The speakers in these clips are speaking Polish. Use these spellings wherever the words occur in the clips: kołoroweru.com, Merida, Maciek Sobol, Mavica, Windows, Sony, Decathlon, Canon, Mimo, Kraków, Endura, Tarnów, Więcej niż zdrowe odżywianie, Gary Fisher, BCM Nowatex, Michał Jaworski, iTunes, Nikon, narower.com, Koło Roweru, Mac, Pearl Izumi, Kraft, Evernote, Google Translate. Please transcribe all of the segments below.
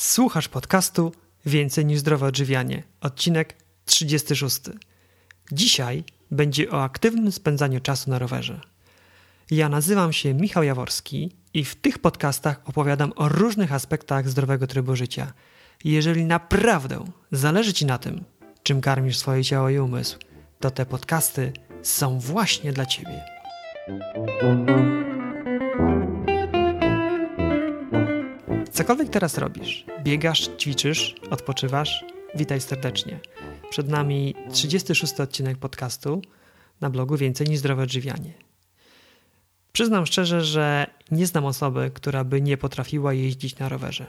Słuchasz podcastu Więcej niż zdrowe odżywianie, odcinek 36. Dzisiaj będzie o aktywnym spędzaniu czasu na rowerze. Ja nazywam się Michał Jaworski i w tych podcastach opowiadam o różnych aspektach zdrowego trybu życia. Jeżeli naprawdę zależy Ci na tym, czym karmisz swoje ciało i umysł, to te podcasty są właśnie dla Ciebie. Cokolwiek teraz robisz, biegasz, ćwiczysz, odpoczywasz, witaj serdecznie. Przed nami 36 odcinek podcastu na blogu Więcej niż zdrowe odżywianie. Przyznam szczerze, że nie znam osoby, która by nie potrafiła jeździć na rowerze.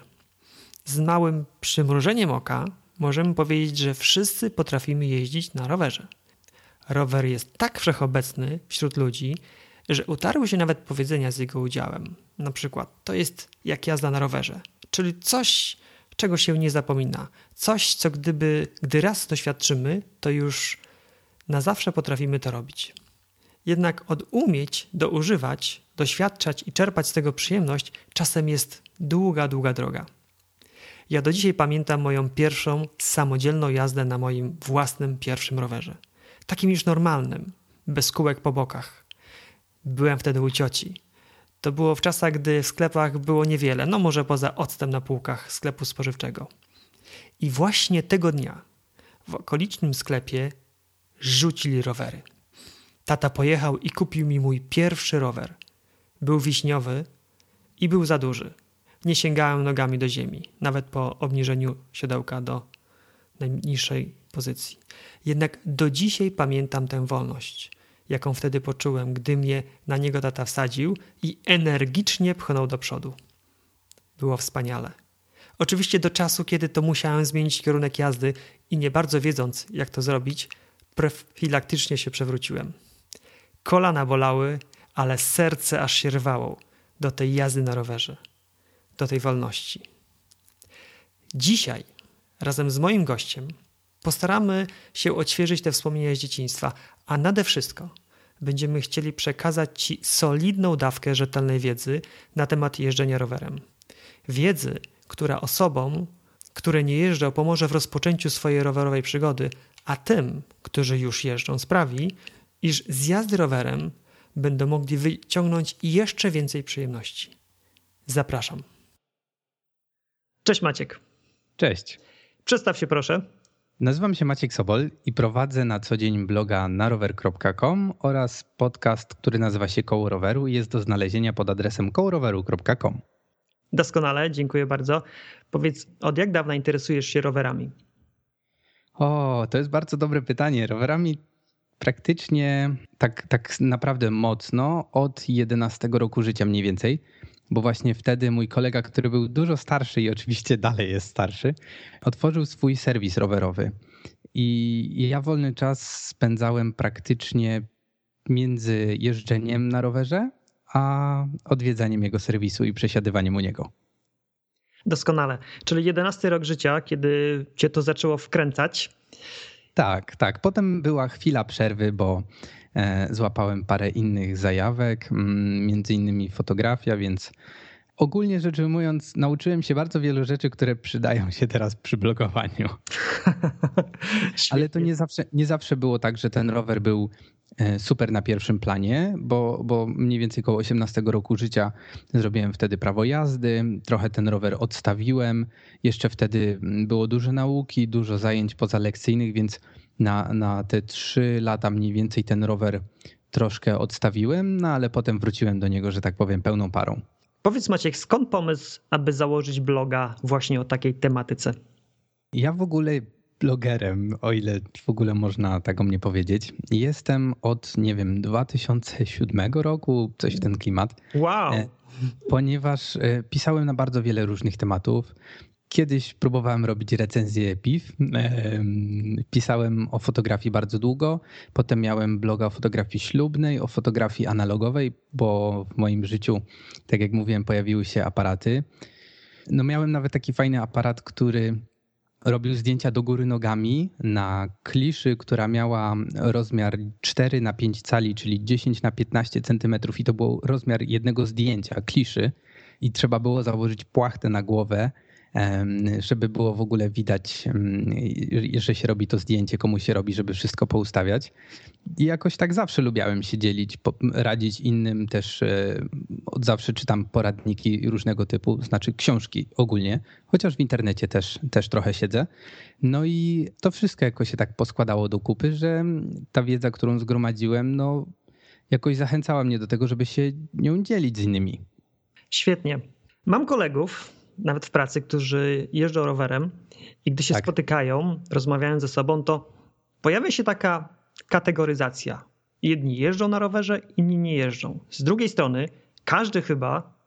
Z małym przymrużeniem oka możemy powiedzieć, że wszyscy potrafimy jeździć na rowerze. Rower jest tak wszechobecny wśród ludzi, że utarły się nawet powiedzenia z jego udziałem. Na przykład, to jest jak jazda na rowerze, czyli coś, czego się nie zapomina. Coś, co gdy raz doświadczymy, to już na zawsze potrafimy to robić. Jednak od umieć do używać, doświadczać i czerpać z tego przyjemność czasem jest długa droga. Ja do dzisiaj pamiętam moją pierwszą samodzielną jazdę na moim własnym pierwszym rowerze. Takim już normalnym, bez kółek po bokach. Byłem wtedy u cioci. To było w czasach, gdy w sklepach było niewiele, no może poza octem na półkach sklepu spożywczego. I właśnie tego dnia w okolicznym sklepie rzucili rowery. Tata pojechał i kupił mi mój pierwszy rower. Był wiśniowy i był za duży. Nie sięgałem nogami do ziemi, nawet po obniżeniu siodełka do najniższej pozycji. Jednak do dzisiaj pamiętam tę wolność, jaką wtedy poczułem, gdy mnie na niego tata wsadził i energicznie pchnął do przodu. Było wspaniale. Oczywiście do czasu, kiedy to musiałem zmienić kierunek jazdy i nie bardzo wiedząc, jak to zrobić, profilaktycznie się przewróciłem. Kolana bolały, ale serce aż się rwało do tej jazdy na rowerze, do tej wolności. Dzisiaj razem z moim gościem postaramy się odświeżyć te wspomnienia z dzieciństwa, a nade wszystko będziemy chcieli przekazać Ci solidną dawkę rzetelnej wiedzy na temat jeżdżenia rowerem. Wiedzy, która osobom, które nie jeżdżą, pomoże w rozpoczęciu swojej rowerowej przygody, a tym, którzy już jeżdżą, sprawi, iż z jazdy rowerem będą mogli wyciągnąć jeszcze więcej przyjemności. Zapraszam. Cześć Maciek. Cześć. Przedstaw się proszę. Nazywam się Maciek Sobol i prowadzę na co dzień bloga narower.com oraz podcast, który nazywa się Koło Roweru i jest do znalezienia pod adresem kołoroweru.com. Doskonale, dziękuję bardzo. Powiedz, od jak dawna interesujesz się rowerami? O, to jest bardzo dobre pytanie. Rowerami praktycznie tak naprawdę mocno od 11 roku życia mniej więcej. Bo właśnie wtedy mój kolega, który był dużo starszy i oczywiście dalej jest starszy, otworzył swój serwis rowerowy. I ja wolny czas spędzałem praktycznie między jeżdżeniem na rowerze, a odwiedzaniem jego serwisu i przesiadywaniem u niego. Doskonale. Czyli 11 rok życia, kiedy cię to zaczęło wkręcać. Tak. Potem była chwila przerwy, bo złapałem parę innych zajawek, między innymi fotografia, więc ogólnie rzecz ujmując nauczyłem się bardzo wielu rzeczy, które przydają się teraz przy blogowaniu. Ale to nie zawsze było tak, że ten rower był super na pierwszym planie, bo mniej więcej koło 18 roku życia zrobiłem wtedy prawo jazdy, trochę ten rower odstawiłem, jeszcze wtedy było dużo nauki, dużo zajęć pozalekcyjnych, więc na te 3 lata mniej więcej ten rower troszkę odstawiłem, no ale potem wróciłem do niego, że tak powiem, pełną parą. Powiedz Maciek, skąd pomysł, aby założyć bloga właśnie o takiej tematyce? Ja w ogóle blogerem, o ile w ogóle można tak o mnie powiedzieć, jestem od, 2007 roku, coś w ten klimat. Wow! Ponieważ pisałem na bardzo wiele różnych tematów. Kiedyś próbowałem robić recenzję piw, pisałem o fotografii bardzo długo, potem miałem bloga o fotografii ślubnej, o fotografii analogowej, bo w moim życiu, tak jak mówiłem, pojawiły się aparaty. No miałem nawet taki fajny aparat, który robił zdjęcia do góry nogami na kliszy, która miała rozmiar 4x5 cali, czyli 10x15 cm i to był rozmiar jednego zdjęcia, kliszy i trzeba było założyć płachtę na głowę żeby było w ogóle widać, że się robi to zdjęcie, komu się robi, żeby wszystko poustawiać. I jakoś tak zawsze lubiałem się dzielić, radzić innym też. Od zawsze czytam poradniki różnego typu, znaczy książki ogólnie, chociaż w internecie też trochę siedzę. No i to wszystko jakoś się tak poskładało do kupy, że ta wiedza, którą zgromadziłem, no jakoś zachęcała mnie do tego, żeby się nią dzielić z innymi. Świetnie. Mam kolegów, nawet w pracy, którzy jeżdżą rowerem i gdy się spotykają, rozmawiają ze sobą, to pojawia się taka kategoryzacja. Jedni jeżdżą na rowerze, inni nie jeżdżą. Z drugiej strony każdy chyba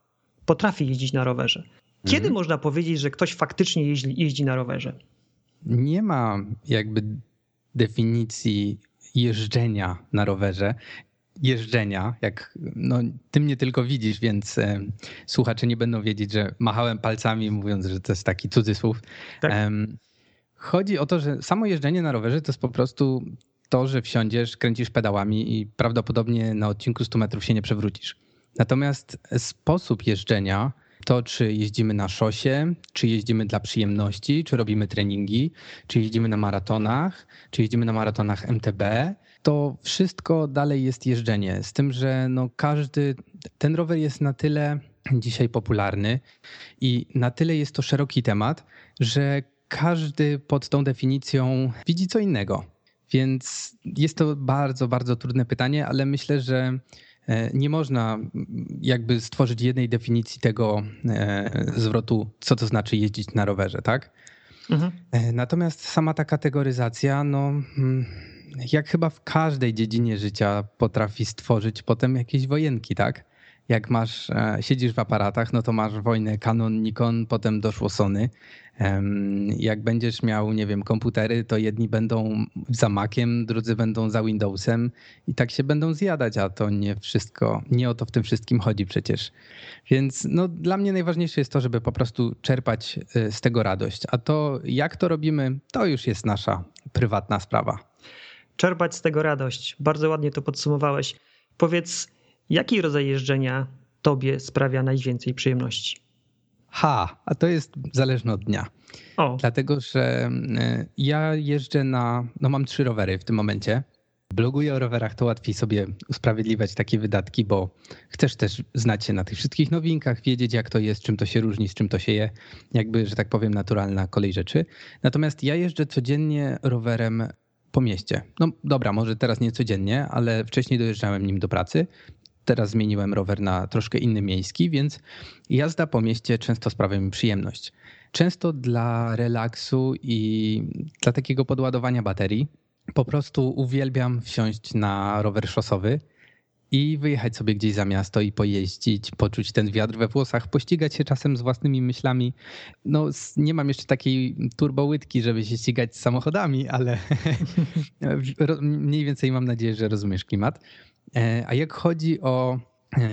potrafi jeździć na rowerze. Kiedy można powiedzieć, że ktoś faktycznie jeździ na rowerze? Nie ma jakby definicji jeżdżenia na rowerze. Jeżdżenia, jak no, ty mnie tylko widzisz, więc słuchacze nie będą wiedzieć, że machałem palcami, mówiąc, że to jest taki cudzysłów. Tak. Chodzi o to, że samo jeżdżenie na rowerze to jest po prostu to, że wsiądziesz, kręcisz pedałami i prawdopodobnie na odcinku 100 metrów się nie przewrócisz. Natomiast sposób jeżdżenia, to czy jeździmy na szosie, czy jeździmy dla przyjemności, czy robimy treningi, czy jeździmy na maratonach, MTB, to wszystko dalej jest jeżdżenie. Z tym, że no każdy, ten rower jest na tyle dzisiaj popularny i na tyle jest to szeroki temat, że każdy pod tą definicją widzi co innego. Więc jest to bardzo, bardzo trudne pytanie, ale myślę, że nie można jakby stworzyć jednej definicji tego zwrotu, co to znaczy jeździć na rowerze, tak? Mhm. Natomiast sama ta kategoryzacja, no jak chyba w każdej dziedzinie życia potrafi stworzyć potem jakieś wojenki, tak? Jak masz, siedzisz w aparatach, no to masz wojnę Canon, Nikon, potem doszło Sony. Jak będziesz miał, nie wiem, komputery, to jedni będą za Maciem, drudzy będą za Windowsem i tak się będą zjadać, a to nie wszystko, nie o to w tym wszystkim chodzi przecież. Więc no, dla mnie najważniejsze jest to, żeby po prostu czerpać z tego radość, a to jak to robimy, to już jest nasza prywatna sprawa. Czerpać z tego radość. Bardzo ładnie to podsumowałeś. Powiedz, jaki rodzaj jeżdżenia tobie sprawia najwięcej przyjemności? A to jest zależne od dnia. Dlatego, że ja jeżdżę mam 3 rowery w tym momencie. Bloguję o rowerach, to łatwiej sobie usprawiedliwiać takie wydatki, bo chcesz też znać się na tych wszystkich nowinkach, wiedzieć jak to jest, czym to się różni, z czym to się je. Jakby, że tak powiem, naturalna kolej rzeczy. Natomiast ja jeżdżę codziennie rowerem po mieście. No dobra, może teraz nie codziennie, ale wcześniej dojeżdżałem nim do pracy. Teraz zmieniłem rower na troszkę inny miejski, więc jazda po mieście często sprawia mi przyjemność. Często dla relaksu i dla takiego podładowania baterii po prostu uwielbiam wsiąść na rower szosowy i wyjechać sobie gdzieś za miasto i pojeździć, poczuć ten wiatr we włosach, pościgać się czasem z własnymi myślami. No nie mam jeszcze takiej turbołydki, żeby się ścigać z samochodami, ale mniej więcej mam nadzieję, że rozumiesz klimat. A jak chodzi o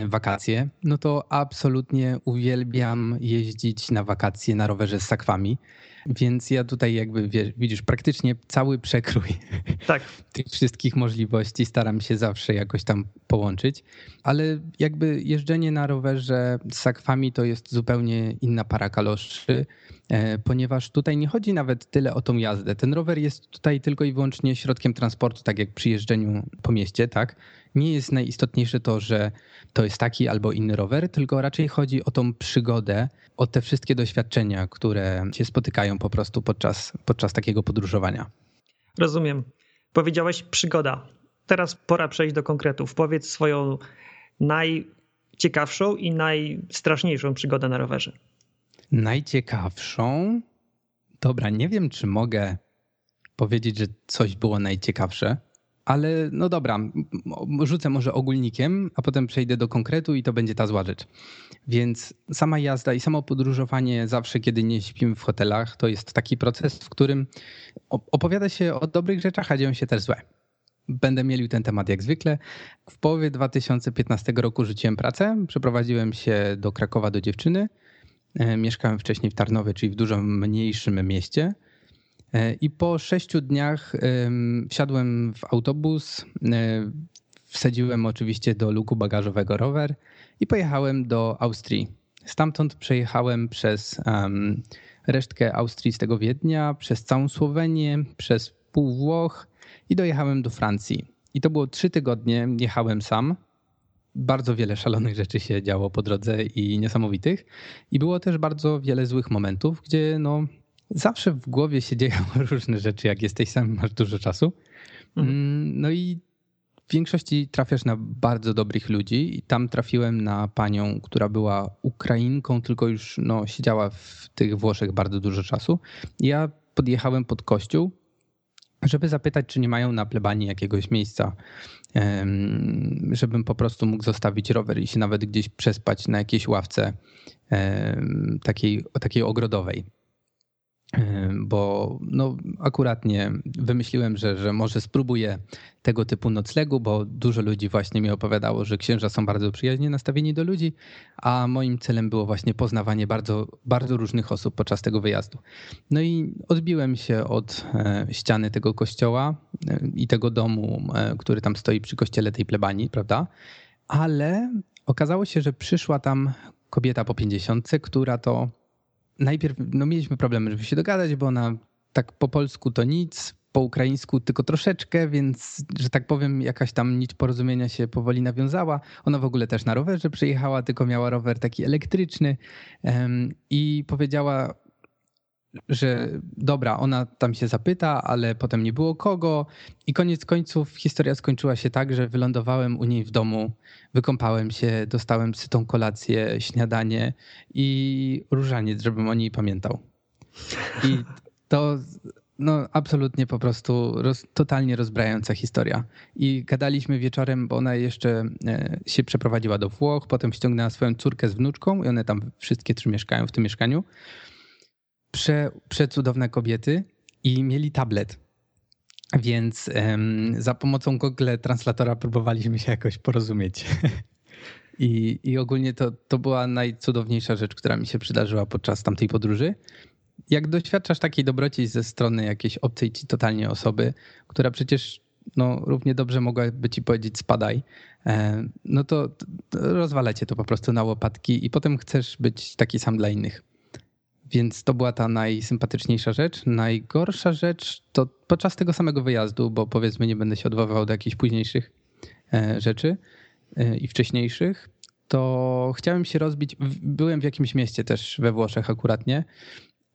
wakacje, no to absolutnie uwielbiam jeździć na wakacje na rowerze z sakwami, więc ja tutaj jakby widzisz praktycznie cały przekrój tych wszystkich możliwości staram się zawsze jakoś tam połączyć, ale jakby jeżdżenie na rowerze z sakwami to jest zupełnie inna para kaloszy, ponieważ tutaj nie chodzi nawet tyle o tą jazdę. Ten rower jest tutaj tylko i wyłącznie środkiem transportu, tak jak przy jeżdżeniu po mieście, tak? Nie jest najistotniejsze to, że to jest taki albo inny rower, tylko raczej chodzi o tą przygodę, o te wszystkie doświadczenia, które się spotykają po prostu podczas takiego podróżowania. Rozumiem. Powiedziałeś przygoda. Teraz pora przejść do konkretów. Powiedz swoją najciekawszą i najstraszniejszą przygodę na rowerze. Najciekawszą? Dobra, nie wiem, czy mogę powiedzieć, że coś było najciekawsze. Ale no dobra, rzucę może ogólnikiem, a potem przejdę do konkretu i to będzie ta zła rzecz. Więc sama jazda i samo podróżowanie zawsze, kiedy nie śpimy w hotelach, to jest taki proces, w którym opowiada się o dobrych rzeczach, a dzieją się też złe. Będę mielił ten temat jak zwykle. W połowie 2015 roku rzuciłem pracę, przeprowadziłem się do Krakowa do dziewczyny. Mieszkałem wcześniej w Tarnowie, czyli w dużo mniejszym mieście. I po 6 dniach wsiadłem w autobus, wsadziłem oczywiście do luku bagażowego rower i pojechałem do Austrii. Stamtąd przejechałem przez resztkę Austrii, z tego Wiednia, przez całą Słowenię, przez pół Włoch i dojechałem do Francji. I to było 3 tygodnie, jechałem sam. Bardzo wiele szalonych rzeczy się działo po drodze i niesamowitych. I było też bardzo wiele złych momentów, gdzie no zawsze w głowie się dzieją różne rzeczy, jak jesteś sam, masz dużo czasu. No i w większości trafiasz na bardzo dobrych ludzi i tam trafiłem na panią, która była Ukrainką, tylko już no, siedziała w tych Włoszech bardzo dużo czasu. Ja podjechałem pod kościół, żeby zapytać, czy nie mają na plebanii jakiegoś miejsca, żebym po prostu mógł zostawić rower i się nawet gdzieś przespać na jakiejś ławce takiej ogrodowej. Bo no, akuratnie wymyśliłem, że może spróbuję tego typu noclegu, bo dużo ludzi właśnie mi opowiadało, że księża są bardzo przyjaźnie nastawieni do ludzi, a moim celem było właśnie poznawanie bardzo, bardzo różnych osób podczas tego wyjazdu. No i odbiłem się od ściany tego kościoła i tego domu, który tam stoi przy kościele tej plebanii, prawda? Ale okazało się, że przyszła tam kobieta po 50, która to... Najpierw no, mieliśmy problem, żeby się dogadać, bo ona tak po polsku to nic, po ukraińsku tylko troszeczkę, więc, że tak powiem, jakaś tam nić porozumienia się powoli nawiązała. Ona w ogóle też na rowerze przyjechała, tylko miała rower taki elektryczny i powiedziała, że dobra, ona tam się zapyta, ale potem nie było kogo i koniec końców historia skończyła się tak, że wylądowałem u niej w domu, wykąpałem się, dostałem sytą kolację, śniadanie i różaniec, żebym o niej pamiętał. I to no absolutnie po prostu totalnie rozbrajająca historia. I gadaliśmy wieczorem, bo ona jeszcze się przeprowadziła do Włoch, potem ściągnęła swoją córkę z wnuczką i one tam wszystkie 3 mieszkają w tym mieszkaniu. Przecudowne kobiety i mieli tablet, więc za pomocą Google Translatora próbowaliśmy się jakoś porozumieć. I ogólnie to była najcudowniejsza rzecz, która mi się przydarzyła podczas tamtej podróży. Jak doświadczasz takiej dobroci ze strony jakiejś obcej ci totalnie osoby, która przecież no, równie dobrze mogłaby ci powiedzieć spadaj, no to rozwala cię to po prostu na łopatki i potem chcesz być taki sam dla innych. Więc to była ta najsympatyczniejsza rzecz. Najgorsza rzecz to podczas tego samego wyjazdu, bo powiedzmy nie będę się odwoływał do jakichś późniejszych rzeczy i wcześniejszych, to chciałem się rozbić. Byłem w jakimś mieście też we Włoszech akuratnie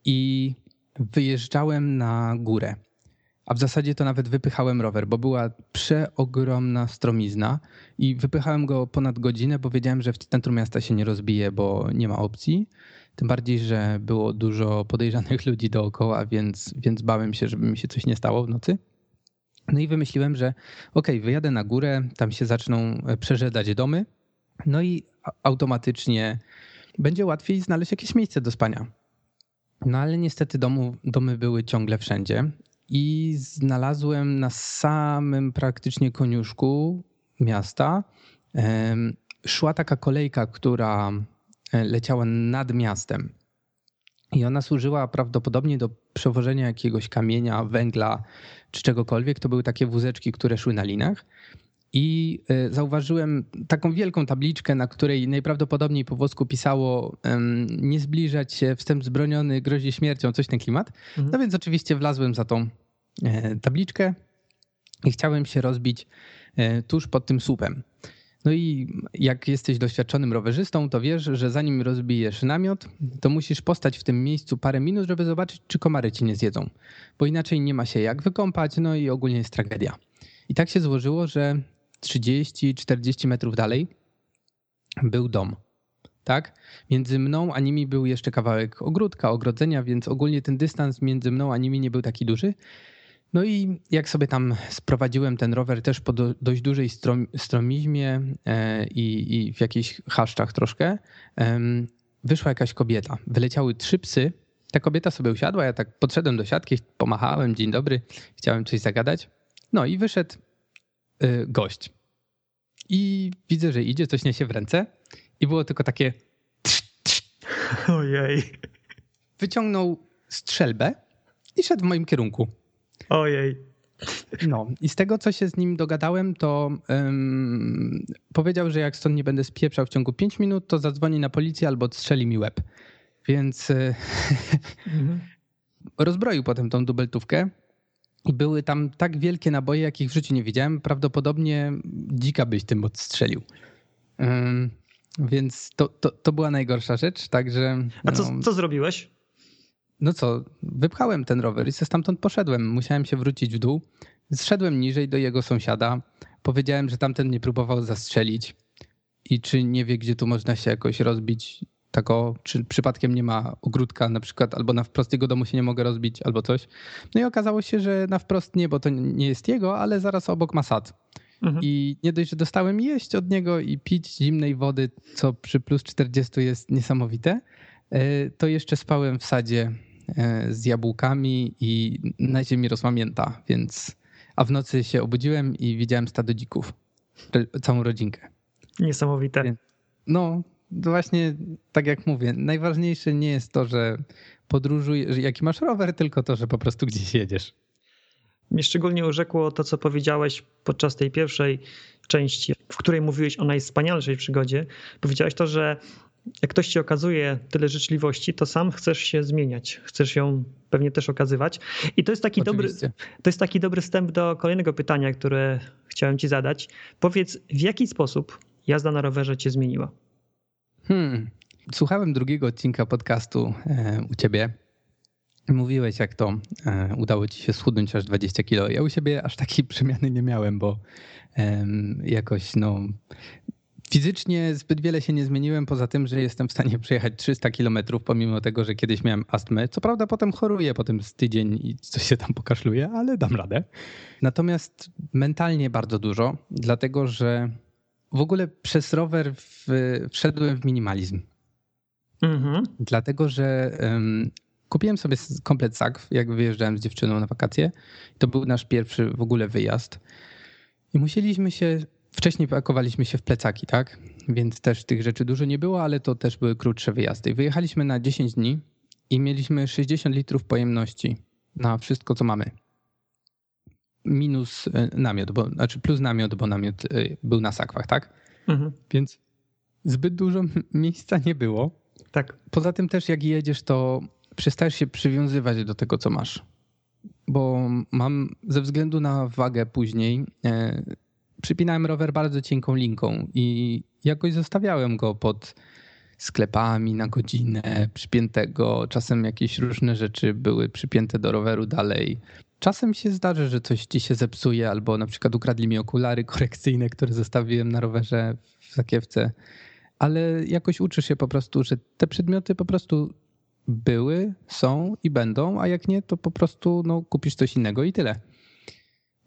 i wyjeżdżałem na górę. A w zasadzie to nawet wypychałem rower, bo była przeogromna stromizna i wypychałem go ponad godzinę, bo wiedziałem, że w centrum miasta się nie rozbije, bo nie ma opcji. Tym bardziej, że było dużo podejrzanych ludzi dookoła, więc bałem się, żeby mi się coś nie stało w nocy. No i wymyśliłem, że okej, wyjadę na górę, tam się zaczną przerzedzać domy, no i automatycznie będzie łatwiej znaleźć jakieś miejsce do spania. No ale niestety domy były ciągle wszędzie i znalazłem na samym praktycznie koniuszku miasta. Szła taka kolejka, która leciała nad miastem i ona służyła prawdopodobnie do przewożenia jakiegoś kamienia, węgla czy czegokolwiek. To były takie wózeczki, które szły na linach i zauważyłem taką wielką tabliczkę, na której najprawdopodobniej po włosku pisało nie zbliżać się, wstęp zbroniony, grozi śmiercią, coś ten klimat. No więc oczywiście wlazłem za tą tabliczkę i chciałem się rozbić tuż pod tym słupem. No i jak jesteś doświadczonym rowerzystą, to wiesz, że zanim rozbijesz namiot, to musisz postać w tym miejscu parę minut, żeby zobaczyć, czy komary ci nie zjedzą, bo inaczej nie ma się jak wykąpać, no i ogólnie jest tragedia. I tak się złożyło, że 30-40 metrów dalej był dom, tak? Między mną a nimi był jeszcze kawałek ogródka, ogrodzenia, więc ogólnie ten dystans między mną a nimi nie był taki duży. No i jak sobie tam sprowadziłem ten rower też po dość dużej stromizmie i w jakichś chaszczach troszkę, wyszła jakaś kobieta. Wyleciały 3 psy. Ta kobieta sobie usiadła, ja tak podszedłem do siatki, pomachałem, dzień dobry, chciałem coś zagadać. No i wyszedł gość. I widzę, że idzie, coś niesie w ręce i było tylko takie... Ojej. Wyciągnął strzelbę i szedł w moim kierunku. Ojej. No i z tego, co się z nim dogadałem, to powiedział, że jak stąd nie będę spieprzał w ciągu 5 minut, to zadzwoni na policję albo strzeli mi łeb. Więc rozbroił potem tą dubeltówkę. I były tam tak wielkie naboje, jakich w życiu nie widziałem. Prawdopodobnie dzika byś tym odstrzelił. Więc to była najgorsza rzecz. Także, a co zrobiłeś? No co, wypchałem ten rower i se stamtąd poszedłem. Musiałem się wrócić w dół. Zszedłem niżej do jego sąsiada. Powiedziałem, że tamten mnie próbował zastrzelić. I czy nie wie, gdzie tu można się jakoś rozbić. Tak o, czy przypadkiem nie ma ogródka na przykład, albo na wprost jego domu się nie mogę rozbić, albo coś. No i okazało się, że na wprost nie, bo to nie jest jego, ale zaraz obok ma sad. Mhm. I nie dość, że dostałem jeść od niego i pić zimnej wody, co przy plus 40 jest niesamowite, to jeszcze spałem w sadzie z jabłkami i na ziemi rosła mięta, więc... A w nocy się obudziłem i widziałem stado dzików, całą rodzinkę. Niesamowite. No... Właśnie tak jak mówię, najważniejsze nie jest to, że podróżujesz, jaki masz rower, tylko to, że po prostu gdzieś jedziesz. Mnie szczególnie urzekło to, co powiedziałeś podczas tej pierwszej części, w której mówiłeś o najwspanialszej przygodzie. Powiedziałeś to, że jak ktoś ci okazuje tyle życzliwości, to sam chcesz się zmieniać, chcesz ją pewnie też okazywać. I to jest taki dobry wstęp do kolejnego pytania, które chciałem ci zadać. Powiedz, w jaki sposób jazda na rowerze cię zmieniła? Słuchałem drugiego odcinka podcastu u ciebie. Mówiłeś, jak to udało ci się schudnąć aż 20 kilo. Ja u siebie aż takiej przemiany nie miałem, bo jakoś fizycznie zbyt wiele się nie zmieniłem, poza tym, że jestem w stanie przejechać 300 kilometrów, pomimo tego, że kiedyś miałem astmę. Co prawda potem choruję, potem z tydzień i coś się tam pokaszluje, ale dam radę. Natomiast mentalnie bardzo dużo, dlatego że w ogóle przez rower wszedłem w minimalizm. Mhm. Dlatego, że kupiłem sobie komplet saków, jak wyjeżdżałem z dziewczyną na wakacje. To był nasz pierwszy w ogóle wyjazd. I musieliśmy się, wcześniej pakowaliśmy się w plecaki, tak? Więc też tych rzeczy dużo nie było, ale to też były krótsze wyjazdy. Wyjechaliśmy na 10 dni i mieliśmy 60 litrów pojemności na wszystko, co mamy. Minus namiot, plus namiot, bo namiot był na sakwach, tak? Mhm. Więc zbyt dużo miejsca nie było. Tak. Poza tym też jak jedziesz, to przestajesz się przywiązywać do tego, co masz. Bo ze względu na wagę później przypinałem rower bardzo cienką linką i jakoś zostawiałem go pod sklepami na godzinę przypiętego. Czasem jakieś różne rzeczy były przypięte do roweru dalej. Czasem się zdarzy, że coś ci się zepsuje, albo na przykład ukradli mi okulary korekcyjne, które zostawiłem na rowerze w sakiewce, ale jakoś uczysz się po prostu, że te przedmioty po prostu były, są i będą, a jak nie, to po prostu kupisz coś innego i tyle.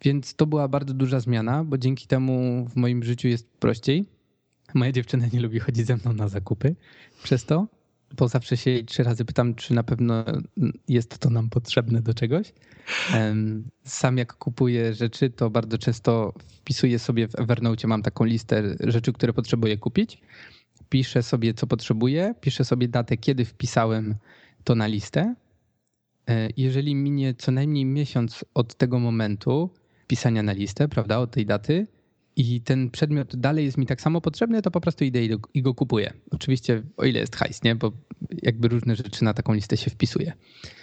Więc to była bardzo duża zmiana, bo dzięki temu w moim życiu jest prościej. Moja dziewczyna nie lubi chodzić ze mną na zakupy przez to, bo zawsze się jej 3 razy pytam, czy na pewno jest to nam potrzebne do czegoś. Sam jak kupuję rzeczy, to bardzo często wpisuję sobie w Evernote, mam taką listę rzeczy, które potrzebuję kupić. Piszę sobie, co potrzebuję, piszę sobie datę, kiedy wpisałem to na listę. Jeżeli minie co najmniej miesiąc od tego momentu pisania na listę, prawda, od tej daty, i ten przedmiot dalej jest mi tak samo potrzebny, to po prostu idę i go kupuję. Oczywiście o ile jest hajs, nie? Bo jakby różne rzeczy na taką listę się wpisuje.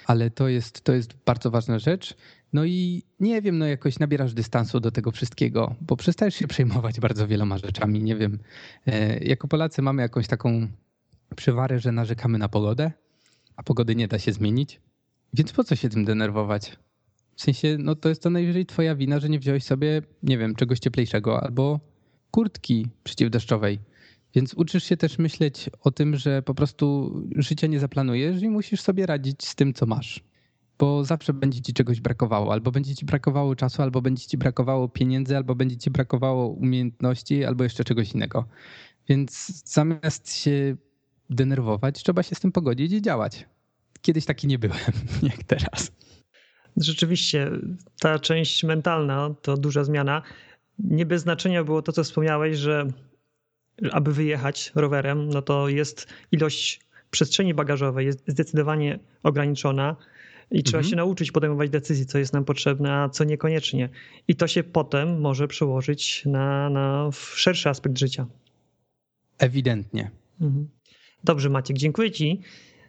Ale to jest bardzo ważna rzecz. No i nie wiem, jakoś nabierasz dystansu do tego wszystkiego, bo przestajesz się przejmować bardzo wieloma rzeczami. Nie wiem, jako Polacy mamy jakąś taką przywarę, że narzekamy na pogodę, a pogody nie da się zmienić. Więc po co się tym denerwować? W sensie, to jest to najwyżej twoja wina, że nie wziąłeś sobie, nie wiem, czegoś cieplejszego albo kurtki przeciwdeszczowej. Więc uczysz się też myśleć o tym, że po prostu życia nie zaplanujesz i musisz sobie radzić z tym, co masz. Bo zawsze będzie ci czegoś brakowało. Albo będzie ci brakowało czasu, albo będzie ci brakowało pieniędzy, albo będzie ci brakowało umiejętności, albo jeszcze czegoś innego. Więc zamiast się denerwować, trzeba się z tym pogodzić i działać. Kiedyś taki nie byłem, jak teraz. Rzeczywiście, ta część mentalna to duża zmiana. Nie bez znaczenia było to, co wspomniałeś, że aby wyjechać rowerem, to jest ilość przestrzeni bagażowej jest zdecydowanie ograniczona. i trzeba się nauczyć podejmować decyzji, co jest nam potrzebne, a co niekoniecznie. I to się potem może przełożyć na szerszy aspekt życia. Ewidentnie. Dobrze, Maciek, dziękuję Ci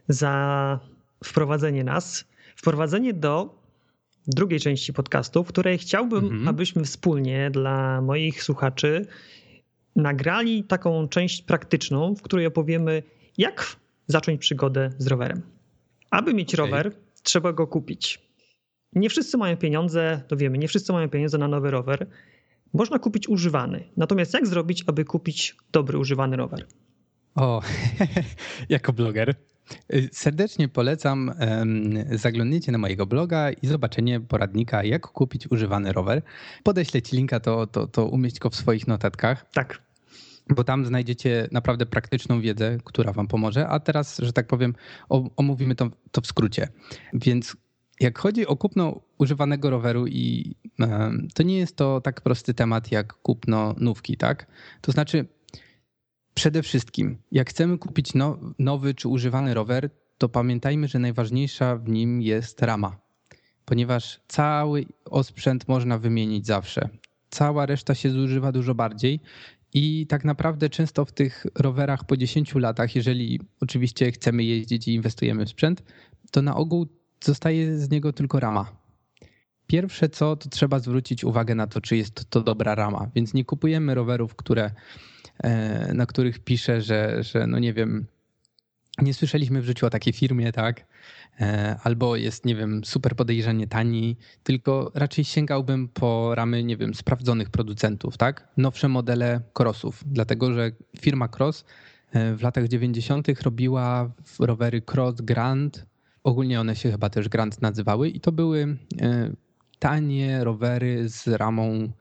za wprowadzenie nas. Wprowadzenie do drugiej części podcastu, w której chciałbym, abyśmy wspólnie dla moich słuchaczy nagrali taką część praktyczną, w której opowiemy, jak zacząć przygodę z rowerem. Aby mieć rower, trzeba go kupić. Nie wszyscy mają pieniądze, to wiemy, nie wszyscy mają pieniądze na nowy rower. Można kupić używany. Natomiast jak zrobić, aby kupić dobry, używany rower? O, jako bloger serdecznie polecam zaglądnięcie na mojego bloga i zobaczenie poradnika, jak kupić używany rower. Podeślę Ci linka, to umieść go w swoich notatkach. Tak. Bo tam znajdziecie naprawdę praktyczną wiedzę, która Wam pomoże. A teraz, że tak powiem, omówimy to w skrócie. Więc jak chodzi o kupno używanego roweru, i to nie jest to tak prosty temat jak kupno nówki, tak? To znaczy, przede wszystkim, jak chcemy kupić nowy czy używany rower, to pamiętajmy, że najważniejsza w nim jest rama, ponieważ cały osprzęt można wymienić zawsze. Cała reszta się zużywa dużo bardziej i tak naprawdę często w tych rowerach po 10 latach, jeżeli oczywiście chcemy jeździć i inwestujemy w sprzęt, to na ogół zostaje z niego tylko rama. Pierwsze co, to trzeba zwrócić uwagę na to, czy jest to dobra rama, więc nie kupujemy rowerów, na których pisze, że no nie wiem, nie słyszeliśmy w życiu o takiej firmie, tak? Albo jest, nie wiem, super podejrzanie tani, tylko raczej sięgałbym po ramy, nie wiem, sprawdzonych producentów, tak? Nowsze modele crossów, dlatego że firma Cross w latach 90. robiła rowery Cross, Grand, ogólnie one się chyba też Grand nazywały i to były tanie rowery z ramą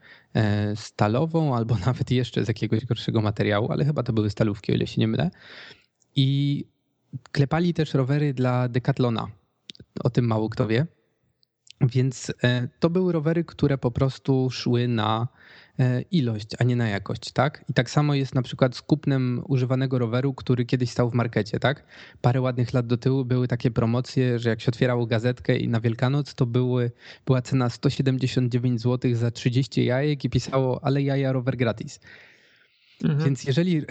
stalową albo nawet jeszcze z jakiegoś gorszego materiału, ale chyba to były stalówki, o ile się nie mylę. I klepali też rowery dla Decathlona. O tym mało kto wie. Więc to były rowery, które po prostu szły na ilość, a nie na jakość, tak? I tak samo jest na przykład z kupnem używanego roweru, który kiedyś stał w markecie, tak? Parę ładnych lat do tyłu były takie promocje, że jak się otwierało gazetkę i na Wielkanoc, to była cena 179 zł za 30 jajek i pisało, ale jaja, rower gratis. Więc jeżeli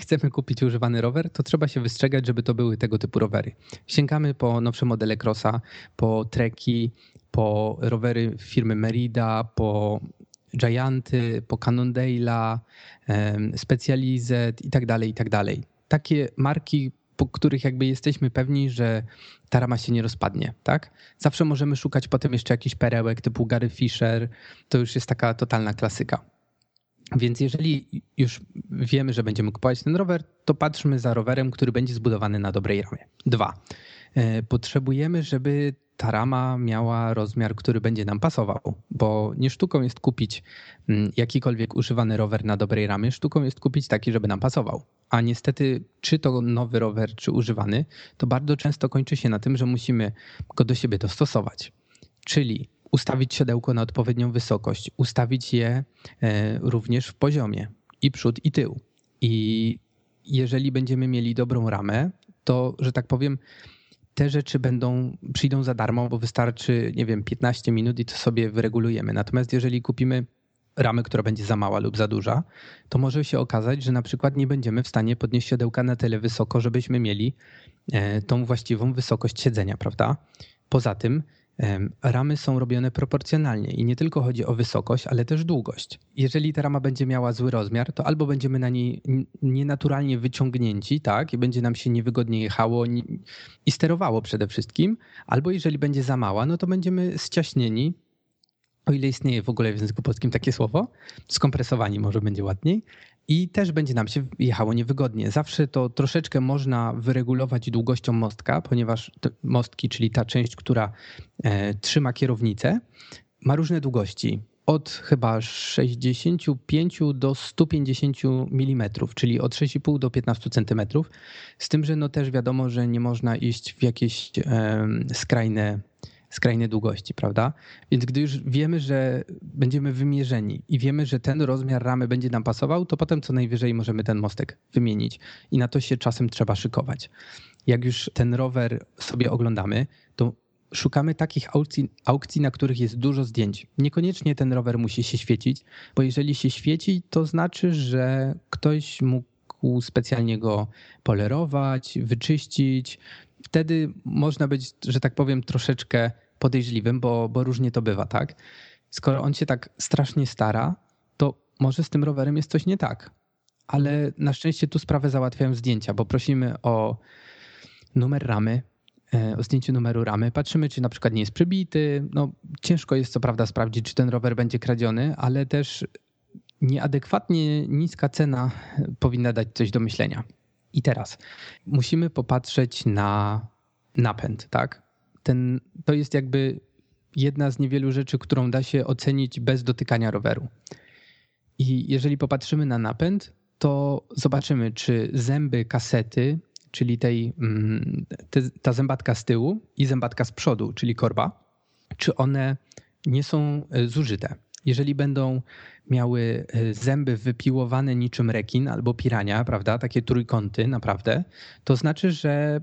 chcemy kupić używany rower, to trzeba się wystrzegać, żeby to były tego typu rowery. Sięgamy po nowsze modele crossa, po treki, po rowery firmy Merida, po Gianty, po Cannondale'a, Specialized i tak dalej, i tak dalej. Takie marki, po których jakby jesteśmy pewni, że ta rama się nie rozpadnie, tak? Zawsze możemy szukać potem jeszcze jakichś perełek typu Gary Fisher, to już jest taka totalna klasyka. Więc jeżeli już wiemy, że będziemy kupować ten rower, to patrzmy za rowerem, który będzie zbudowany na dobrej ramie. 2. Potrzebujemy, żeby ta rama miała rozmiar, który będzie nam pasował, bo nie sztuką jest kupić jakikolwiek używany rower na dobrej ramie, sztuką jest kupić taki, żeby nam pasował. A niestety, czy to nowy rower, czy używany, to bardzo często kończy się na tym, że musimy go do siebie dostosować. Czyli ustawić siodełko na odpowiednią wysokość, ustawić je również w poziomie i przód i tył. I jeżeli będziemy mieli dobrą ramę, to, że tak powiem, te rzeczy przyjdą za darmo, bo wystarczy, nie wiem, 15 minut i to sobie wyregulujemy. Natomiast jeżeli kupimy ramę, która będzie za mała lub za duża, to może się okazać, że na przykład nie będziemy w stanie podnieść siodełka na tyle wysoko, żebyśmy mieli tą właściwą wysokość siedzenia, prawda? Poza tym ramy są robione proporcjonalnie i nie tylko chodzi o wysokość, ale też długość. Jeżeli ta rama będzie miała zły rozmiar, to albo będziemy na niej nienaturalnie wyciągnięci, tak, i będzie nam się niewygodnie jechało i sterowało przede wszystkim, albo jeżeli będzie za mała, no to będziemy ściaśnieni, o ile istnieje w ogóle w języku polskim takie słowo, skompresowani, może będzie ładniej, i też będzie nam się jechało niewygodnie. Zawsze to troszeczkę można wyregulować długością mostka, ponieważ mostki, czyli ta część, która trzyma kierownicę, ma różne długości. Od chyba 65 do 150 mm, czyli od 6,5 do 15 cm. Z tym, że no też wiadomo, że nie można iść w jakieś skrajne długości, prawda? Więc gdy już wiemy, że będziemy wymierzeni i wiemy, że ten rozmiar ramy będzie nam pasował, to potem co najwyżej możemy ten mostek wymienić i na to się czasem trzeba szykować. Jak już ten rower sobie oglądamy, to szukamy takich aukcji, na których jest dużo zdjęć. Niekoniecznie ten rower musi się świecić, bo jeżeli się świeci, to znaczy, że ktoś mógł specjalnie go polerować, wyczyścić. Wtedy można być, że tak powiem, troszeczkę podejrzliwym, bo różnie to bywa, tak? Skoro on się tak strasznie stara, to może z tym rowerem jest coś nie tak. Ale na szczęście tu sprawę załatwiają zdjęcia, bo prosimy o numer ramy, o zdjęciu numeru ramy. Patrzymy, czy na przykład nie jest przybity. No, ciężko jest co prawda sprawdzić, czy ten rower będzie kradziony, ale też nieadekwatnie niska cena powinna dać coś do myślenia. I teraz musimy popatrzeć na napęd, tak? To jest jakby jedna z niewielu rzeczy, którą da się ocenić bez dotykania roweru. I jeżeli popatrzymy na napęd, to zobaczymy, czy zęby kasety, czyli ta zębatka z tyłu i zębatka z przodu, czyli korba, czy one nie są zużyte. Jeżeli będą miały zęby wypiłowane niczym rekin albo pirania, prawda, takie trójkąty naprawdę, to znaczy, że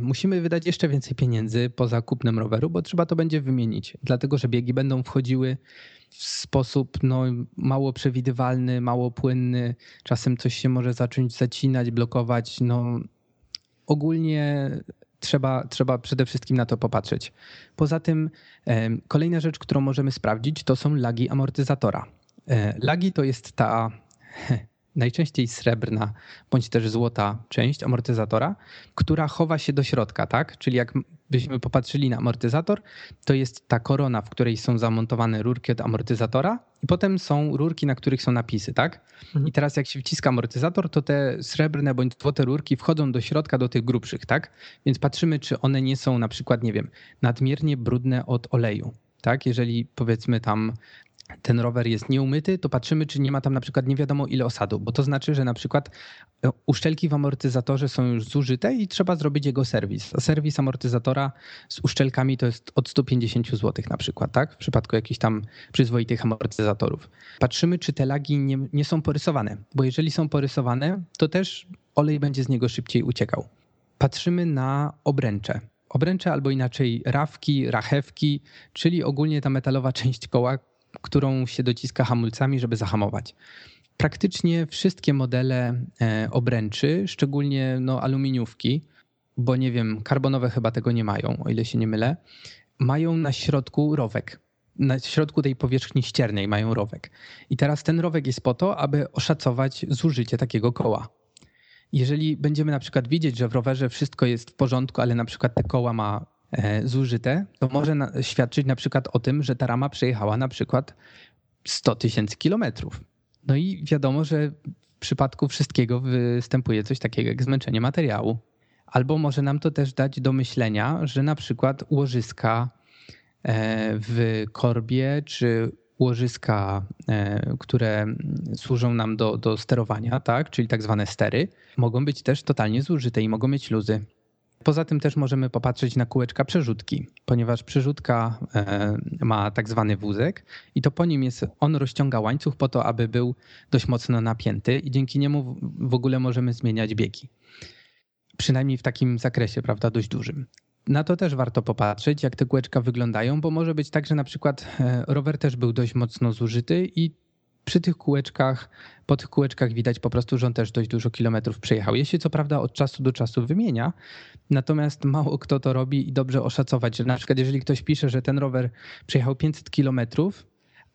musimy wydać jeszcze więcej pieniędzy poza kupnem roweru, bo trzeba to będzie wymienić, dlatego że biegi będą wchodziły w sposób mało przewidywalny, mało płynny, czasem coś się może zacząć zacinać, blokować. Ogólnie trzeba przede wszystkim na to popatrzeć. Poza tym kolejna rzecz, którą możemy sprawdzić, to są lagi amortyzatora. Lagi to jest ta najczęściej srebrna bądź też złota część amortyzatora, która chowa się do środka, tak? Czyli jakbyśmy popatrzyli na amortyzator, to jest ta korona, w której są zamontowane rurki od amortyzatora i potem są rurki, na których są napisy, tak? I teraz jak się wciska amortyzator, to te srebrne bądź złote rurki wchodzą do środka, do tych grubszych, tak? Więc patrzymy, czy one nie są na przykład, nie wiem, nadmiernie brudne od oleju, tak? Jeżeli powiedzmy tam ten rower jest nieumyty, to patrzymy, czy nie ma tam na przykład nie wiadomo ile osadu, bo to znaczy, że na przykład uszczelki w amortyzatorze są już zużyte i trzeba zrobić jego serwis. A serwis amortyzatora z uszczelkami to jest od 150 zł na przykład, tak? W przypadku jakichś tam przyzwoitych amortyzatorów. Patrzymy, czy te lagi nie są porysowane, bo jeżeli są porysowane, to też olej będzie z niego szybciej uciekał. Patrzymy na obręcze. Obręcze albo inaczej rafki, rachewki, czyli ogólnie ta metalowa część koła, którą się dociska hamulcami, żeby zahamować. Praktycznie wszystkie modele obręczy, szczególnie aluminiówki, bo nie wiem, karbonowe chyba tego nie mają, o ile się nie mylę, mają na środku rowek. Na środku tej powierzchni ściernej mają rowek. I teraz ten rowek jest po to, aby oszacować zużycie takiego koła. Jeżeli będziemy na przykład widzieć, że w rowerze wszystko jest w porządku, ale na przykład te koła ma zużyte, to może świadczyć na przykład o tym, że ta rama przejechała na przykład 100 000 kilometrów. No i wiadomo, że w przypadku wszystkiego występuje coś takiego jak zmęczenie materiału. Albo może nam to też dać do myślenia, że na przykład łożyska w korbie czy łożyska, które służą nam do sterowania, tak, czyli tak zwane stery, mogą być też totalnie zużyte i mogą mieć luzy. Poza tym też możemy popatrzeć na kółeczka przerzutki, ponieważ przerzutka ma tak zwany wózek i to po nim on rozciąga łańcuch po to, aby był dość mocno napięty i dzięki niemu w ogóle możemy zmieniać biegi. Przynajmniej w takim zakresie, prawda, dość dużym. Na to też warto popatrzeć, jak te kółeczka wyglądają, bo może być tak, że na przykład rower też był dość mocno zużyty i przy tych kółeczkach, po tych kółeczkach widać po prostu, że on też dość dużo kilometrów przejechał. Je się co prawda od czasu do czasu wymienia, natomiast mało kto to robi i dobrze oszacować, że na przykład jeżeli ktoś pisze, że ten rower przejechał 500 kilometrów,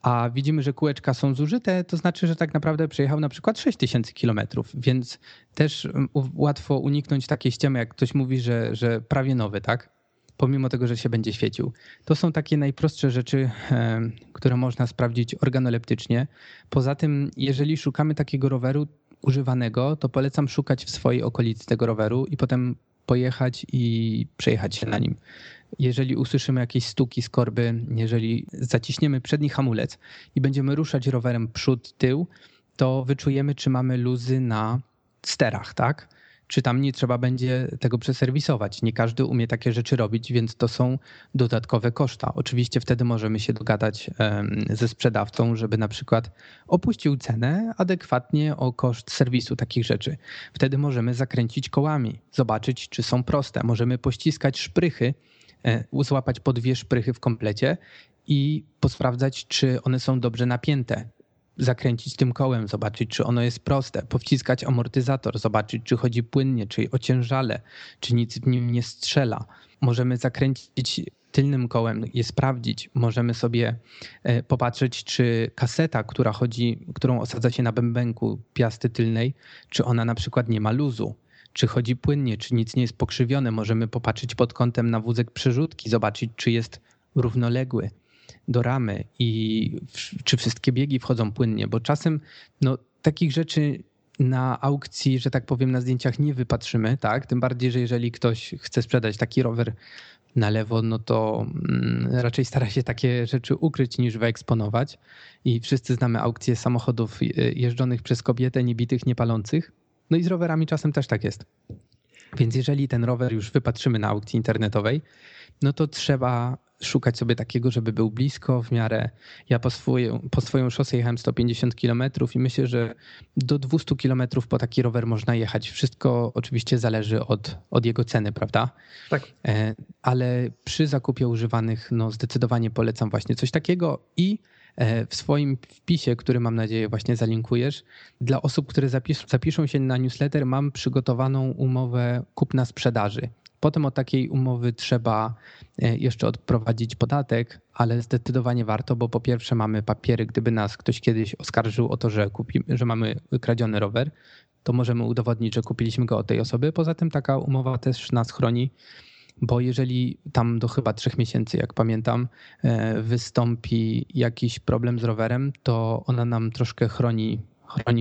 a widzimy, że kółeczka są zużyte, to znaczy, że tak naprawdę przejechał na przykład 6000 kilometrów, więc też łatwo uniknąć takiej ściemy, jak ktoś mówi, że prawie nowy, tak? Pomimo tego, że się będzie świecił. To są takie najprostsze rzeczy, które można sprawdzić organoleptycznie. Poza tym, jeżeli szukamy takiego roweru używanego, to polecam szukać w swojej okolicy tego roweru i potem pojechać i przejechać się na nim. Jeżeli usłyszymy jakieś stuki z korby, jeżeli zaciśniemy przedni hamulec i będziemy ruszać rowerem przód, tył, to wyczujemy, czy mamy luzy na sterach, tak? Czy tam nie trzeba będzie tego przeserwisować. Nie każdy umie takie rzeczy robić, więc to są dodatkowe koszta. Oczywiście wtedy możemy się dogadać ze sprzedawcą, żeby na przykład opuścił cenę adekwatnie o koszt serwisu takich rzeczy. Wtedy możemy zakręcić kołami, zobaczyć, czy są proste. Możemy pościskać szprychy, złapać po dwie szprychy w komplecie i posprawdzać, czy one są dobrze napięte. Zakręcić tym kołem, zobaczyć, czy ono jest proste, powciskać amortyzator, zobaczyć, czy chodzi płynnie, czy ociężale, czy nic w nim nie strzela. Możemy zakręcić tylnym kołem, je sprawdzić. Możemy sobie popatrzeć, czy kaseta, którą osadza się na bębenku piasty tylnej, czy ona na przykład nie ma luzu, czy chodzi płynnie, czy nic nie jest pokrzywione. Możemy popatrzeć pod kątem na wózek przerzutki, zobaczyć, czy jest równoległy do ramy i czy wszystkie biegi wchodzą płynnie, bo czasem takich rzeczy na aukcji, że tak powiem, na zdjęciach nie wypatrzymy, tak? Tym bardziej, że jeżeli ktoś chce sprzedać taki rower na lewo, to raczej stara się takie rzeczy ukryć niż wyeksponować. I wszyscy znamy aukcje samochodów jeżdżonych przez kobietę, niebitych, niepalących. I z rowerami czasem też tak jest. Więc jeżeli ten rower już wypatrzymy na aukcji internetowej, to trzeba szukać sobie takiego, żeby był blisko w miarę. Ja po swoją szosę jechałem 150 km i myślę, że do 200 km po taki rower można jechać. Wszystko oczywiście zależy od jego ceny, prawda? Tak. Ale przy zakupie używanych zdecydowanie polecam właśnie coś takiego i w swoim wpisie, który mam nadzieję właśnie zalinkujesz, dla osób, które zapiszą się na newsletter, mam przygotowaną umowę kupna-sprzedaży. Potem od takiej umowy trzeba jeszcze odprowadzić podatek, ale zdecydowanie warto, bo po pierwsze mamy papiery. Gdyby nas ktoś kiedyś oskarżył o to, że mamy kradziony rower, to możemy udowodnić, że kupiliśmy go od tej osoby. Poza tym taka umowa też nas chroni, bo jeżeli tam do chyba 3 miesięcy, jak pamiętam, wystąpi jakiś problem z rowerem, to ona nam troszkę chroni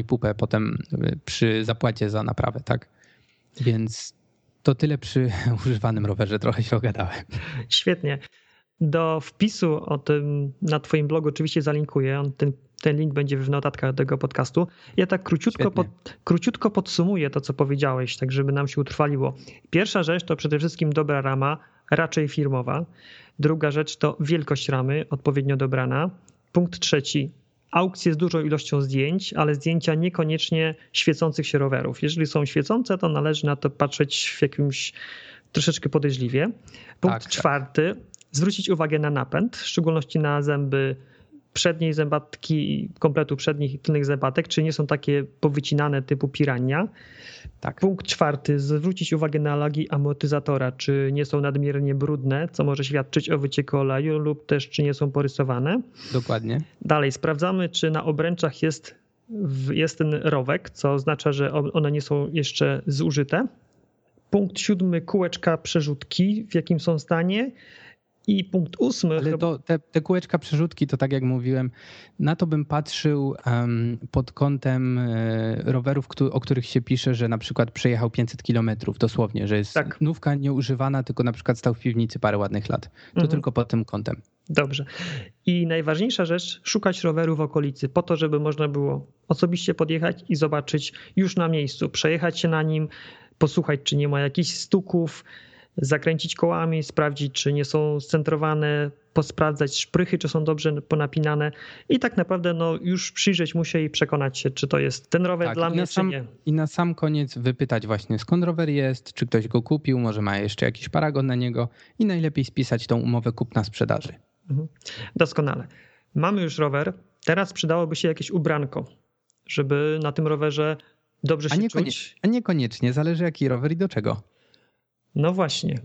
pupę potem przy zapłacie za naprawę, tak? Więc to tyle przy używanym rowerze, trochę się ogadałem. Świetnie. Do wpisu o tym na twoim blogu oczywiście zalinkuję. Ten link będzie w notatkach tego podcastu. Ja tak króciutko podsumuję to, co powiedziałeś, tak żeby nam się utrwaliło. Pierwsza rzecz to przede wszystkim dobra rama, raczej firmowa. Druga rzecz to wielkość ramy, odpowiednio dobrana. Punkt trzeci. Aukcje z dużą ilością zdjęć, ale zdjęcia niekoniecznie świecących się rowerów. Jeżeli są świecące, to należy na to patrzeć w jakimś troszeczkę podejrzliwie. Punkt czwarty. Zwrócić uwagę na napęd, w szczególności na zęby przedniej zębatki, kompletu przednich i tylnych zębatek, czy nie są takie powycinane typu pirania. Tak. Punkt czwarty, zwrócić uwagę na lagi amortyzatora, czy nie są nadmiernie brudne, co może świadczyć o wycieku oleju lub też czy nie są porysowane. Dokładnie. Dalej sprawdzamy, czy na obręczach jest ten rowek, co oznacza, że one nie są jeszcze zużyte. Punkt siódmy, kółeczka przerzutki, w jakim są stanie. I punkt ósmy. Ale te kółeczka przerzutki, to tak jak mówiłem, na to bym patrzył pod kątem rowerów, o których się pisze, że na przykład przejechał 500 kilometrów dosłownie, że jest nówka nieużywana, tylko na przykład stał w piwnicy parę ładnych lat. To tylko pod tym kątem. Dobrze. I najważniejsza rzecz, szukać roweru w okolicy po to, żeby można było osobiście podjechać i zobaczyć już na miejscu, przejechać się na nim, posłuchać, czy nie ma jakichś stuków, zakręcić kołami, sprawdzić, czy nie są scentrowane, posprawdzać szprychy, czy są dobrze ponapinane i tak naprawdę już przyjrzeć mu się i przekonać się, czy to jest ten rower dla mnie, czy nie. I na sam koniec wypytać właśnie, skąd rower jest, czy ktoś go kupił, może ma jeszcze jakiś paragon na niego i najlepiej spisać tą umowę kupna-sprzedaży. Doskonale. Mamy już rower, teraz przydałoby się jakieś ubranko, żeby na tym rowerze dobrze się czuć. A niekoniecznie, zależy jaki rower i do czego. No właśnie.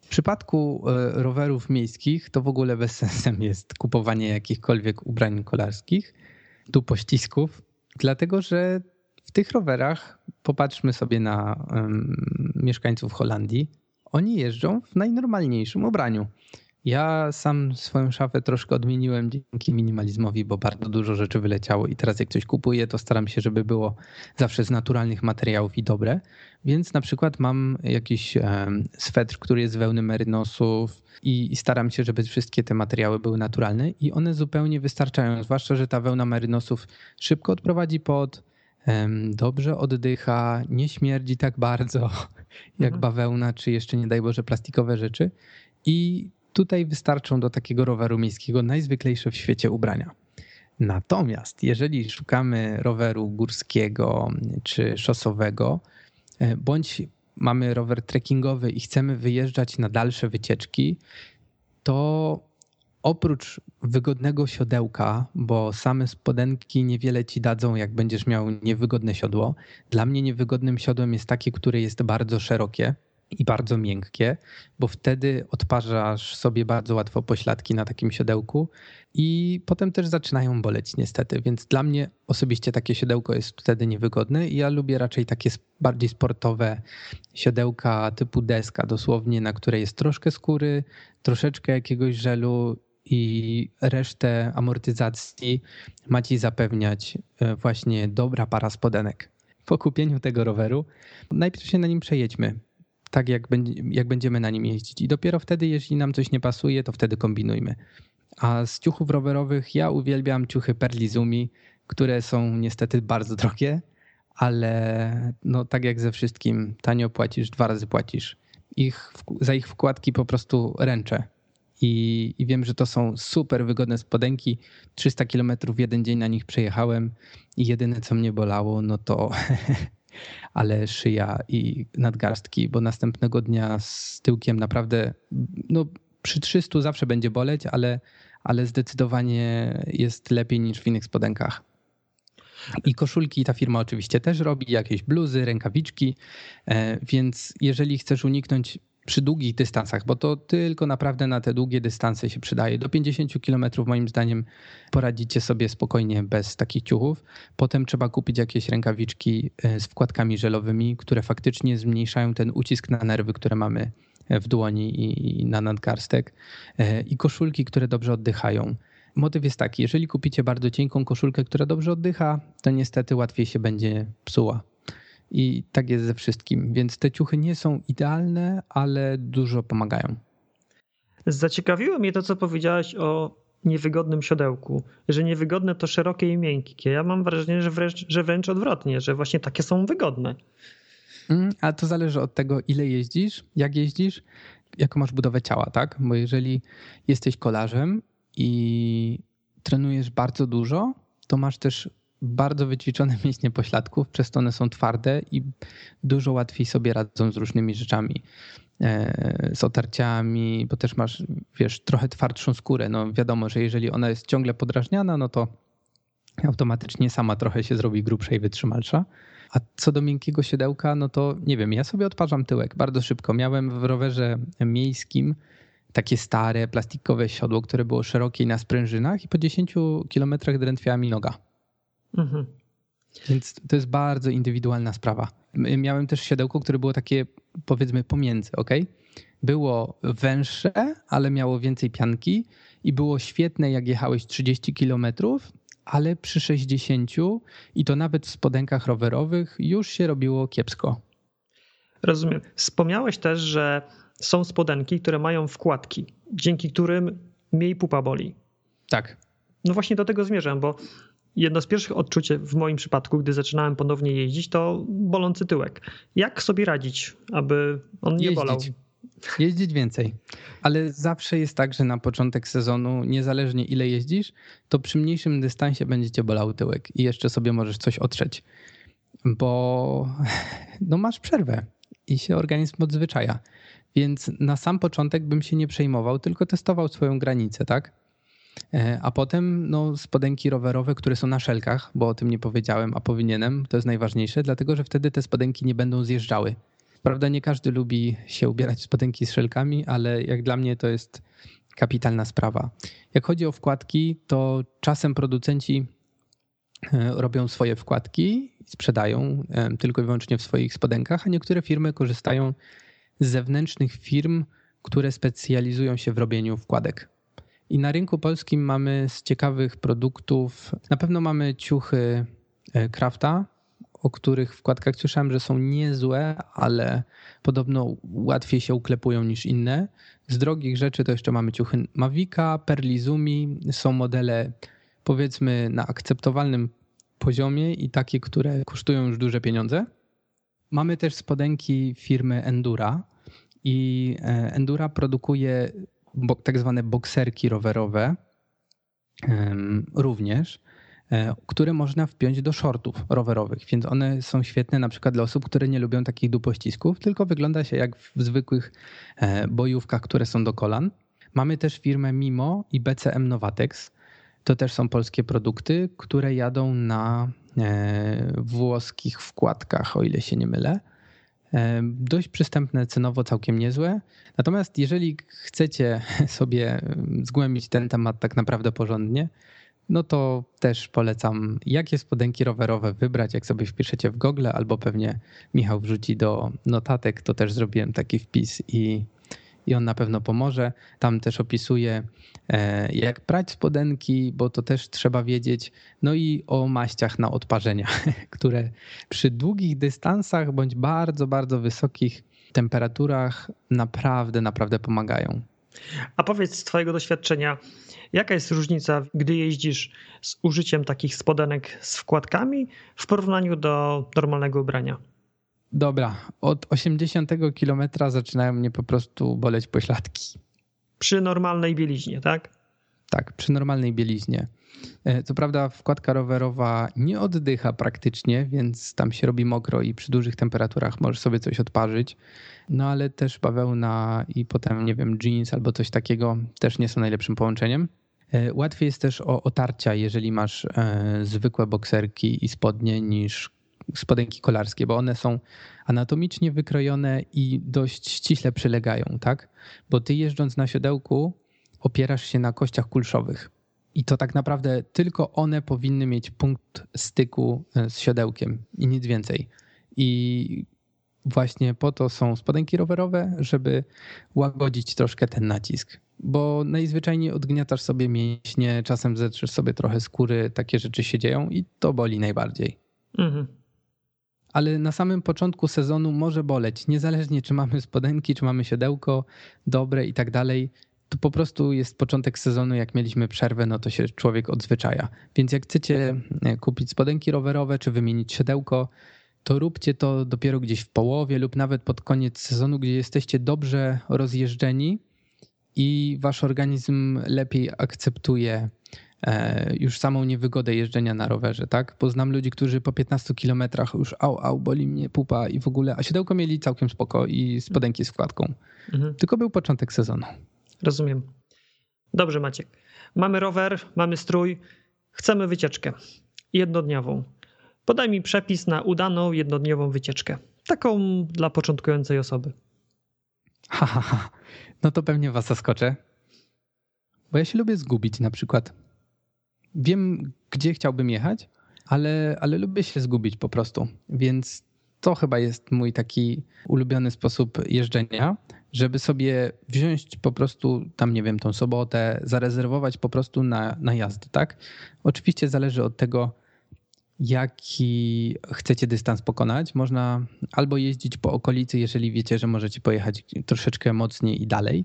W przypadku rowerów miejskich to w ogóle bez sensem jest kupowanie jakichkolwiek ubrań kolarskich, tu pościsków, dlatego że w tych rowerach, popatrzmy sobie na mieszkańców Holandii, oni jeżdżą w najnormalniejszym ubraniu. Ja sam swoją szafę troszkę odmieniłem dzięki minimalizmowi, bo bardzo dużo rzeczy wyleciało i teraz jak coś kupuję, to staram się, żeby było zawsze z naturalnych materiałów i dobre. Więc na przykład mam jakiś swetr, który jest z wełny merynosów i staram się, żeby wszystkie te materiały były naturalne i one zupełnie wystarczają, zwłaszcza, że ta wełna merynosów szybko odprowadzi pot, dobrze oddycha, nie śmierdzi tak bardzo jak bawełna czy jeszcze nie daj Boże plastikowe rzeczy i tutaj wystarczą do takiego roweru miejskiego najzwyklejsze w świecie ubrania. Natomiast jeżeli szukamy roweru górskiego czy szosowego, bądź mamy rower trekkingowy i chcemy wyjeżdżać na dalsze wycieczki, to oprócz wygodnego siodełka, bo same spodenki niewiele ci dadzą, jak będziesz miał niewygodne siodło. Dla mnie niewygodnym siodłem jest takie, które jest bardzo szerokie i bardzo miękkie, bo wtedy odparzasz sobie bardzo łatwo pośladki na takim siodełku i potem też zaczynają boleć niestety, więc dla mnie osobiście takie siodełko jest wtedy niewygodne i ja lubię raczej takie bardziej sportowe siodełka typu deska dosłownie, na której jest troszkę skóry, troszeczkę jakiegoś żelu i resztę amortyzacji ma ci zapewniać właśnie dobra para spodenek. Po kupieniu tego roweru najpierw się na nim przejedźmy, tak jak będziemy na nim jeździć. I dopiero wtedy, jeśli nam coś nie pasuje, to wtedy kombinujmy. A z ciuchów rowerowych ja uwielbiam ciuchy Pearl Izumi, które są niestety bardzo drogie, ale no tak jak ze wszystkim, tanio płacisz, dwa razy płacisz. Za ich wkładki po prostu ręczę. I wiem, że to są super wygodne spodenki. 300 km w jeden dzień na nich przejechałem i jedyne, co mnie bolało, no to... ale szyja i nadgarstki, bo następnego dnia z tyłkiem naprawdę, no przy 300 zawsze będzie boleć, ale zdecydowanie jest lepiej niż w innych spodenkach. I koszulki ta firma oczywiście też robi, jakieś bluzy, rękawiczki, więc jeżeli chcesz uniknąć przy długich dystansach, bo to tylko naprawdę na te długie dystanse się przydaje. Do 50 km moim zdaniem poradzicie sobie spokojnie bez takich ciuchów. Potem trzeba kupić jakieś rękawiczki z wkładkami żelowymi, które faktycznie zmniejszają ten ucisk na nerwy, które mamy w dłoni i na nadgarstek. I koszulki, które dobrze oddychają. Motyw jest taki, jeżeli kupicie bardzo cienką koszulkę, która dobrze oddycha, to niestety łatwiej się będzie psuła. I tak jest ze wszystkim, więc te ciuchy nie są idealne, ale dużo pomagają. Zaciekawiło mnie to, co powiedziałeś o niewygodnym siodełku, że niewygodne to szerokie i miękkie. Ja mam wrażenie, że wręcz odwrotnie, że właśnie takie są wygodne. A to zależy od tego, ile jeździsz, jak jeździsz, jaką masz budowę ciała, tak? Bo jeżeli jesteś kolarzem i trenujesz bardzo dużo, to masz też bardzo wyćwiczone mięśnie pośladków, przez to one są twarde i dużo łatwiej sobie radzą z różnymi rzeczami, z otarciami, bo też masz, wiesz, trochę twardszą skórę. No wiadomo, że jeżeli ona jest ciągle podrażniana, no to automatycznie sama trochę się zrobi grubsza i wytrzymalsza. A co do miękkiego siodełka, no to nie wiem, ja sobie odparzam tyłek bardzo szybko. Miałem w rowerze miejskim takie stare plastikowe siodło, które było szerokie na sprężynach i po 10 kilometrach drętwiała mi noga. Mhm. Więc to jest bardzo indywidualna sprawa. Miałem też siodełko, które było takie, powiedzmy, pomiędzy, okej? Było węższe, ale miało więcej pianki i było świetne, jak jechałeś 30 km, ale przy 60 i to nawet w spodenkach rowerowych już się robiło kiepsko. Rozumiem. Wspomniałeś też, że są spodenki, które mają wkładki, dzięki którym mniej pupa boli. Tak. No właśnie do tego zmierzam, bo jedno z pierwszych odczuć w moim przypadku, gdy zaczynałem ponownie jeździć, to bolący tyłek. Jak sobie radzić, aby on nie bolał? Jeździć więcej. Ale zawsze jest tak, że na początek sezonu, niezależnie ile jeździsz, to przy mniejszym dystansie będzie cię bolał tyłek i jeszcze sobie możesz coś otrzeć, bo no masz przerwę i się organizm odzwyczaja. Więc na sam początek bym się nie przejmował, tylko testował swoją granicę, tak? A potem no, spodenki rowerowe, które są na szelkach, bo o tym nie powiedziałem, a powinienem, to jest najważniejsze, dlatego że wtedy te spodenki nie będą zjeżdżały. Prawda, nie każdy lubi się ubierać w spodenki z szelkami, ale jak dla mnie to jest kapitalna sprawa. Jak chodzi o wkładki, to czasem producenci robią swoje wkładki, sprzedają tylko i wyłącznie w swoich spodenkach, a niektóre firmy korzystają z zewnętrznych firm, które specjalizują się w robieniu wkładek. I na rynku polskim mamy z ciekawych produktów, na pewno mamy ciuchy Krafta, o których wkładkach słyszałem, że są niezłe, ale podobno łatwiej się uklepują niż inne. Z drogich rzeczy to jeszcze mamy ciuchy Mavica, Pearl Izumi, są modele powiedzmy na akceptowalnym poziomie i takie, które kosztują już duże pieniądze. Mamy też spodenki firmy Endura i Endura produkuje tak zwane bokserki rowerowe również które można wpiąć do shortów rowerowych, więc one są świetne na przykład dla osób, które nie lubią takich dupościsków, tylko wygląda się jak w zwykłych bojówkach, które są do kolan. Mamy też firmę Mimo i BCM Nowatex. To też są polskie produkty, które jadą na włoskich wkładkach, o ile się nie mylę. Dość przystępne cenowo, całkiem niezłe. Natomiast jeżeli chcecie sobie zgłębić ten temat tak naprawdę porządnie, no to też polecam, jakie spodenki rowerowe wybrać, jak sobie wpiszecie w Google, albo pewnie Michał wrzuci do notatek, to też zrobiłem taki wpis i on na pewno pomoże. Tam też opisuje, jak prać spodenki, bo to też trzeba wiedzieć. No i o maściach na odparzenia, które przy długich dystansach bądź bardzo, bardzo wysokich temperaturach naprawdę, naprawdę pomagają. A powiedz z twojego doświadczenia, jaka jest różnica, gdy jeździsz z użyciem takich spodenek z wkładkami w porównaniu do normalnego ubrania? Dobra, od 80 km zaczynają mnie po prostu boleć pośladki. Przy normalnej bieliźnie, tak? Tak, przy normalnej bieliźnie. Co prawda wkładka rowerowa nie oddycha praktycznie, więc tam się robi mokro i przy dużych temperaturach możesz sobie coś odparzyć. No ale też bawełna i potem, nie wiem, jeans albo coś takiego też nie są najlepszym połączeniem. Łatwiej jest też o otarcia, jeżeli masz zwykłe bokserki i spodnie, niż spodenki kolarskie, bo one są anatomicznie wykrojone i dość ściśle przylegają, tak? Bo ty jeżdżąc na siodełku opierasz się na kościach kulszowych i to tak naprawdę tylko one powinny mieć punkt styku z siodełkiem i nic więcej. I właśnie po to są spodenki rowerowe, żeby łagodzić troszkę ten nacisk, bo najzwyczajniej odgniatasz sobie mięśnie, czasem zetrzesz sobie trochę skóry, takie rzeczy się dzieją i to boli najbardziej. Mhm. Ale na samym początku sezonu może boleć, niezależnie czy mamy spodenki, czy mamy siodełko dobre i tak dalej, to po prostu jest początek sezonu, jak mieliśmy przerwę, no to się człowiek odzwyczaja. Więc jak chcecie kupić spodenki rowerowe czy wymienić siodełko, to róbcie to dopiero gdzieś w połowie lub nawet pod koniec sezonu, gdzie jesteście dobrze rozjeżdżeni i wasz organizm lepiej akceptuje już samą niewygodę jeżdżenia na rowerze, tak? Bo znam ludzi, którzy po 15 kilometrach już au, boli mnie pupa i w ogóle, a siodełko mieli całkiem spoko i spodenki z wkładką. Mhm. Tylko był początek sezonu. Rozumiem. Dobrze, Maciek. Mamy rower, mamy strój, chcemy wycieczkę jednodniową. Podaj mi przepis na udaną jednodniową wycieczkę. Taką dla początkującej osoby. No to pewnie was zaskoczę. Bo ja się lubię zgubić na przykład. Wiem, gdzie chciałbym jechać, ale lubię się zgubić po prostu. Więc to chyba jest mój taki ulubiony sposób jeżdżenia, żeby sobie wziąć po prostu tam, nie wiem, tą sobotę, zarezerwować po prostu na jazdę, tak? Oczywiście zależy od tego, jaki chcecie dystans pokonać. Można albo jeździć po okolicy, jeżeli wiecie, że możecie pojechać troszeczkę mocniej i dalej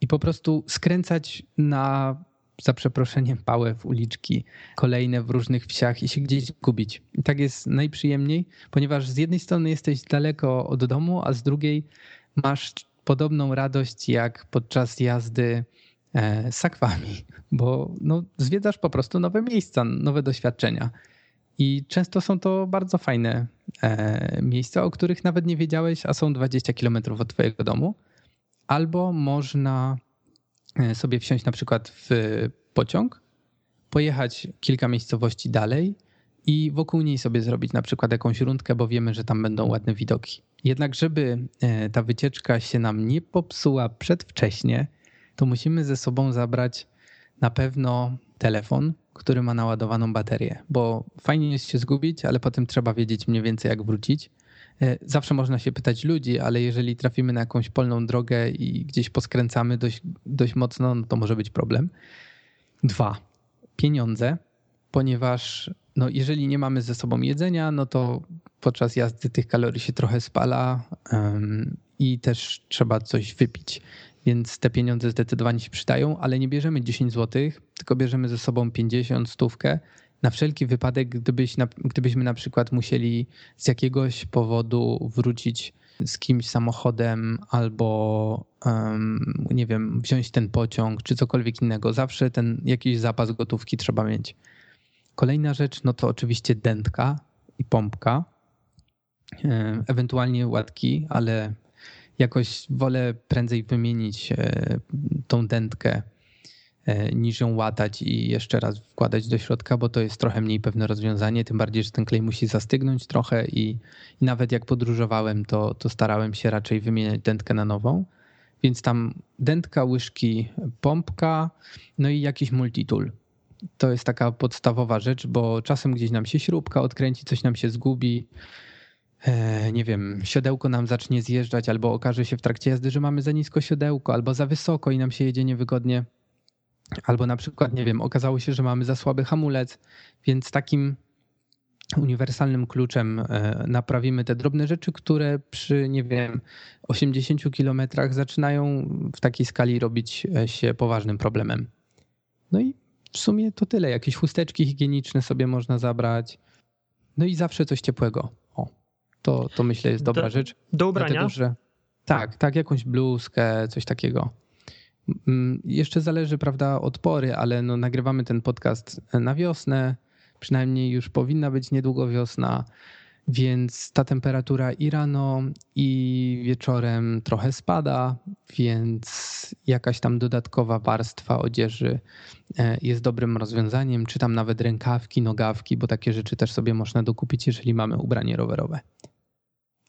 i po prostu skręcać na, za przeproszeniem, pałę w uliczki, kolejne w różnych wsiach i się gdzieś gubić. I tak jest najprzyjemniej, ponieważ z jednej strony jesteś daleko od domu, a z drugiej masz podobną radość jak podczas jazdy sakwami, bo no, zwiedzasz po prostu nowe miejsca, nowe doświadczenia. I często są to bardzo fajne miejsca, o których nawet nie wiedziałeś, a są 20 km od twojego domu. Albo można sobie wsiąść na przykład w pociąg, pojechać kilka miejscowości dalej i wokół niej sobie zrobić na przykład jakąś rundkę, bo wiemy, że tam będą ładne widoki. Jednak żeby ta wycieczka się nam nie popsuła przedwcześnie, to musimy ze sobą zabrać na pewno telefon, który ma naładowaną baterię, bo fajnie jest się zgubić, ale potem trzeba wiedzieć mniej więcej, jak wrócić. Zawsze można się pytać ludzi, ale jeżeli trafimy na jakąś polną drogę i gdzieś poskręcamy dość mocno, no to może być problem. 2. Pieniądze, ponieważ no jeżeli nie mamy ze sobą jedzenia, no to podczas jazdy tych kalorii się trochę spala i też trzeba coś wypić. Więc te pieniądze zdecydowanie się przydają, ale nie bierzemy 10 zł, tylko bierzemy ze sobą 50, stówkę. Na wszelki wypadek, gdybyśmy na przykład musieli z jakiegoś powodu wrócić z kimś samochodem albo nie wiem, wziąć ten pociąg czy cokolwiek innego, zawsze ten jakiś zapas gotówki trzeba mieć. Kolejna rzecz, no to oczywiście dętka i pompka, ewentualnie łatki, ale jakoś wolę prędzej wymienić tą dętkę niż ją łatać i jeszcze raz wkładać do środka, bo to jest trochę mniej pewne rozwiązanie, tym bardziej, że ten klej musi zastygnąć trochę i nawet jak podróżowałem, to starałem się raczej wymieniać dętkę na nową, więc tam dętka, łyżki, pompka, no i jakiś multitool. To jest taka podstawowa rzecz, bo czasem gdzieś nam się śrubka odkręci, coś nam się zgubi, nie wiem, siodełko nam zacznie zjeżdżać albo okaże się w trakcie jazdy, że mamy za nisko siodełko albo za wysoko i nam się jedzie niewygodnie. Albo na przykład, nie wiem, okazało się, że mamy za słaby hamulec, więc takim uniwersalnym kluczem naprawimy te drobne rzeczy, które przy, nie wiem, 80 kilometrach zaczynają w takiej skali robić się poważnym problemem. No i w sumie to tyle. Jakieś chusteczki higieniczne sobie można zabrać. No i zawsze coś ciepłego. O, to myślę jest dobra rzecz. Do ubrania? Dlatego, że tak, jakąś bluzkę, coś takiego. Jeszcze zależy, prawda, od pory, ale no, nagrywamy ten podcast na wiosnę, przynajmniej już powinna być niedługo wiosna, więc ta temperatura i rano, i wieczorem trochę spada, więc jakaś tam dodatkowa warstwa odzieży jest dobrym rozwiązaniem, czy tam nawet rękawki, nogawki, bo takie rzeczy też sobie można dokupić, jeżeli mamy ubranie rowerowe.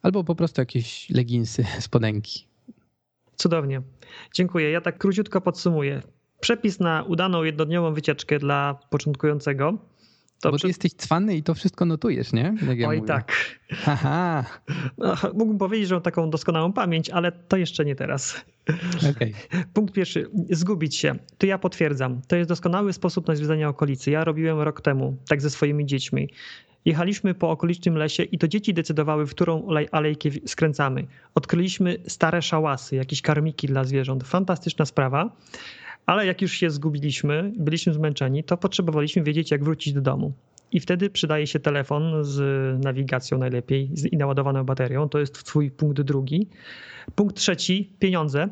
Albo po prostu jakieś leginsy, spodenki. Cudownie. Dziękuję. Ja tak króciutko podsumuję. Przepis na udaną jednodniową wycieczkę dla początkującego. To bo ty jesteś cwany i to wszystko notujesz, nie? Jak oj ja tak. Aha. No, mógłbym powiedzieć, że mam taką doskonałą pamięć, ale to jeszcze nie teraz. Okay. Punkt pierwszy. Zgubić się. To ja potwierdzam. To jest doskonały sposób na zwiedzanie okolicy. Ja robiłem rok temu, tak ze swoimi dziećmi. Jechaliśmy po okolicznym lesie i to dzieci decydowały, w którą alejkę skręcamy. Odkryliśmy stare szałasy, jakieś karmiki dla zwierząt. Fantastyczna sprawa, ale jak już się zgubiliśmy, byliśmy zmęczeni, to potrzebowaliśmy wiedzieć, jak wrócić do domu. I wtedy przydaje się telefon z nawigacją najlepiej i naładowaną baterią. To jest twój punkt drugi. Punkt trzeci, pieniądze.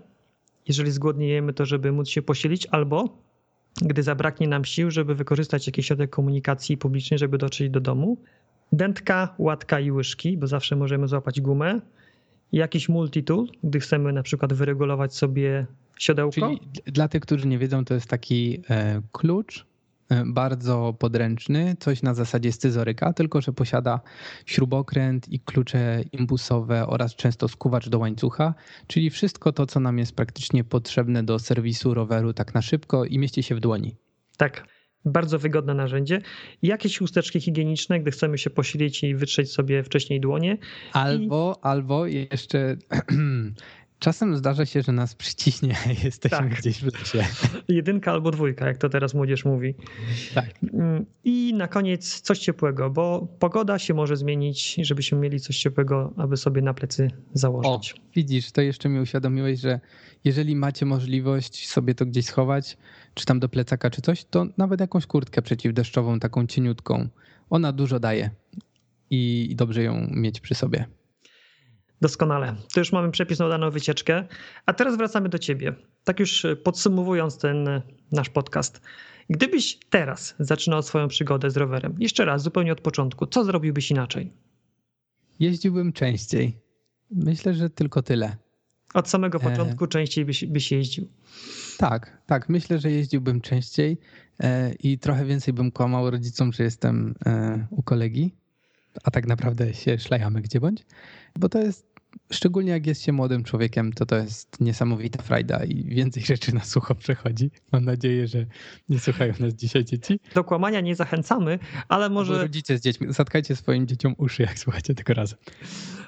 Jeżeli zgłodniejemy, to żeby móc się posilić albo gdy zabraknie nam sił, żeby wykorzystać jakiś środek komunikacji publicznej, żeby dotrzeć do domu. Dętka, łatka i łyżki, bo zawsze możemy złapać gumę. Jakiś multitool, gdy chcemy na przykład wyregulować sobie siodełko. Czyli dla tych, którzy nie wiedzą, to jest taki klucz bardzo podręczny, coś na zasadzie scyzoryka, tylko że posiada śrubokręt i klucze imbusowe oraz często skuwacz do łańcucha, czyli wszystko to, co nam jest praktycznie potrzebne do serwisu roweru tak na szybko i mieści się w dłoni. Tak, bardzo wygodne narzędzie. Jakieś chusteczki higieniczne, gdy chcemy się posilić i wytrzeć sobie wcześniej dłonie. Albo jeszcze... Czasem zdarza się, że nas przyciśnie, jesteśmy tak. Gdzieś w lesie. Jedynka albo dwójka, jak to teraz młodzież mówi. Tak. I na koniec coś ciepłego, bo pogoda się może zmienić, żebyśmy mieli coś ciepłego, aby sobie na plecy założyć. O, widzisz, to jeszcze mi uświadomiłeś, że jeżeli macie możliwość sobie to gdzieś schować, czy tam do plecaka, czy coś, to nawet jakąś kurtkę przeciwdeszczową, taką cieniutką. Ona dużo daje i dobrze ją mieć przy sobie. Doskonale. To już mamy przepis na udaną wycieczkę. A teraz wracamy do ciebie. Tak już podsumowując ten nasz podcast. Gdybyś teraz zaczynał swoją przygodę z rowerem, jeszcze raz, zupełnie od początku, co zrobiłbyś inaczej? Jeździłbym częściej. Myślę, że tylko tyle. Od samego początku częściej byś jeździł. Tak. Myślę, że jeździłbym częściej i trochę więcej bym kłamał rodzicom, że jestem u kolegi. A tak naprawdę się szlajamy gdzie bądź, bo to jest, szczególnie jak jest się młodym człowiekiem, to jest niesamowita frajda i więcej rzeczy na sucho przechodzi. Mam nadzieję, że nie słuchają nas dzisiaj dzieci. Do kłamania nie zachęcamy, ale może... Albo rodzice z dziećmi, zatkajcie swoim dzieciom uszy, jak słuchacie tego razem.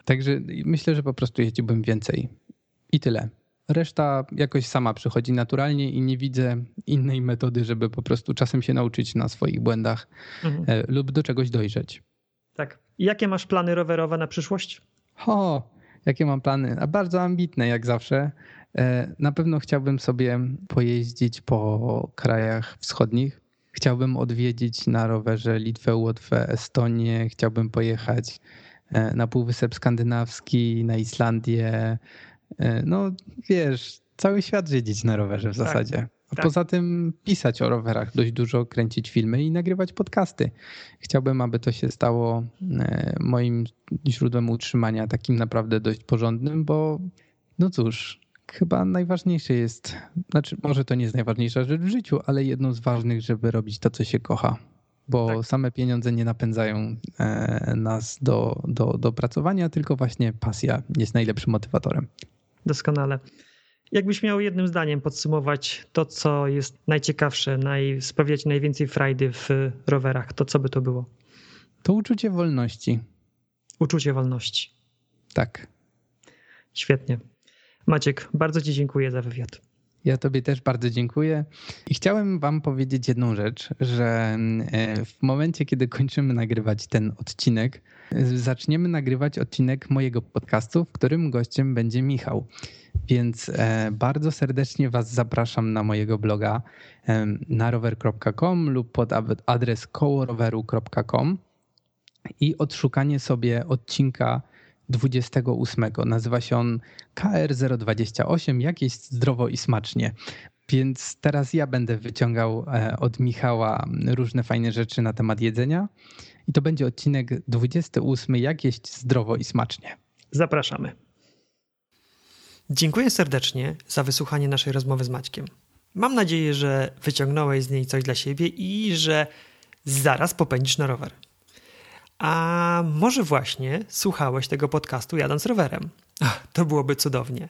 Także myślę, że po prostu jeździłbym więcej i tyle. Reszta jakoś sama przychodzi naturalnie i nie widzę innej metody, żeby po prostu czasem się nauczyć na swoich błędach lub do czegoś dojrzeć. Tak. I jakie masz plany rowerowe na przyszłość? Jakie mam plany? Bardzo ambitne jak zawsze. Na pewno chciałbym sobie pojeździć po krajach wschodnich. Chciałbym odwiedzić na rowerze Litwę, Łotwę, Estonię. Chciałbym pojechać na Półwysep Skandynawski, na Islandię. No wiesz, cały świat zwiedzić na rowerze w zasadzie. A tak. Poza tym pisać o rowerach dość dużo, kręcić filmy i nagrywać podcasty. Chciałbym, aby to się stało moim źródłem utrzymania, takim naprawdę dość porządnym, bo no cóż, chyba najważniejsze jest, znaczy może to nie jest najważniejsza rzecz w życiu, ale jedną z ważnych, żeby robić to, co się kocha. Bo tak. Same pieniądze nie napędzają nas do pracowania, tylko właśnie pasja jest najlepszym motywatorem. Doskonale. Jakbyś miał jednym zdaniem podsumować to, co jest najciekawsze, sprawiać najwięcej frajdy w rowerach, to co by to było? To uczucie wolności. Uczucie wolności. Tak. Świetnie. Maciek, bardzo ci dziękuję za wywiad. Ja tobie też bardzo dziękuję i chciałem wam powiedzieć jedną rzecz, że w momencie, kiedy kończymy nagrywać ten odcinek, zaczniemy nagrywać odcinek mojego podcastu, w którym gościem będzie Michał. Więc bardzo serdecznie was zapraszam na mojego bloga narower.com lub pod adres kołoroweru.com i odszukanie sobie odcinka 28. Nazywa się on KR028, jakieś zdrowo i smacznie. Więc teraz ja będę wyciągał od Michała różne fajne rzeczy na temat jedzenia i to będzie odcinek 28, jak jeść zdrowo i smacznie. Zapraszamy. Dziękuję serdecznie za wysłuchanie naszej rozmowy z Maćkiem. Mam nadzieję, że wyciągnąłeś z niej coś dla siebie i że zaraz popędzisz na rower. A może właśnie słuchałeś tego podcastu jadąc rowerem? To byłoby cudownie.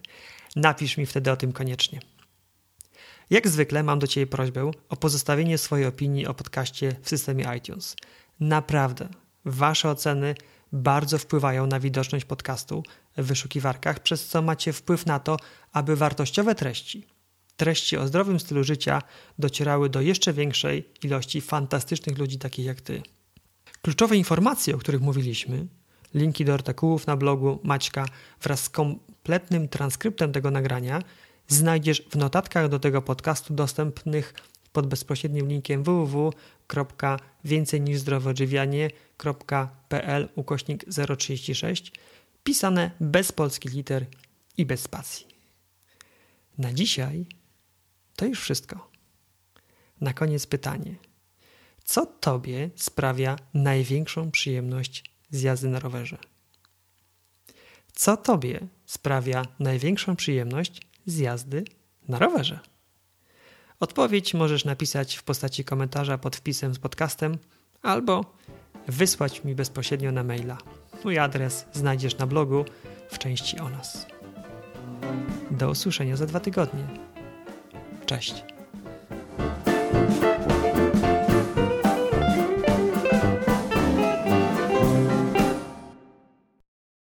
Napisz mi wtedy o tym koniecznie. Jak zwykle mam do ciebie prośbę o pozostawienie swojej opinii o podcaście w systemie iTunes. Naprawdę, wasze oceny bardzo wpływają na widoczność podcastu w wyszukiwarkach, przez co macie wpływ na to, aby wartościowe treści o zdrowym stylu życia docierały do jeszcze większej ilości fantastycznych ludzi takich jak ty. Kluczowe informacje, o których mówiliśmy, linki do artykułów na blogu Maćka wraz z kompletnym transkryptem tego nagrania znajdziesz w notatkach do tego podcastu dostępnych pod bezpośrednim linkiem www.więcejniżzdroweodżywianie.pl/036 pisane bez polskich liter i bez spacji. Na dzisiaj to już wszystko. Na koniec pytanie. Co tobie sprawia największą przyjemność z jazdy na rowerze? Co tobie sprawia największą przyjemność z jazdy na rowerze? Odpowiedź możesz napisać w postaci komentarza pod wpisem z podcastem albo wysłać mi bezpośrednio na maila. Mój adres znajdziesz na blogu w części o nas. Do usłyszenia za 2 tygodnie. Cześć.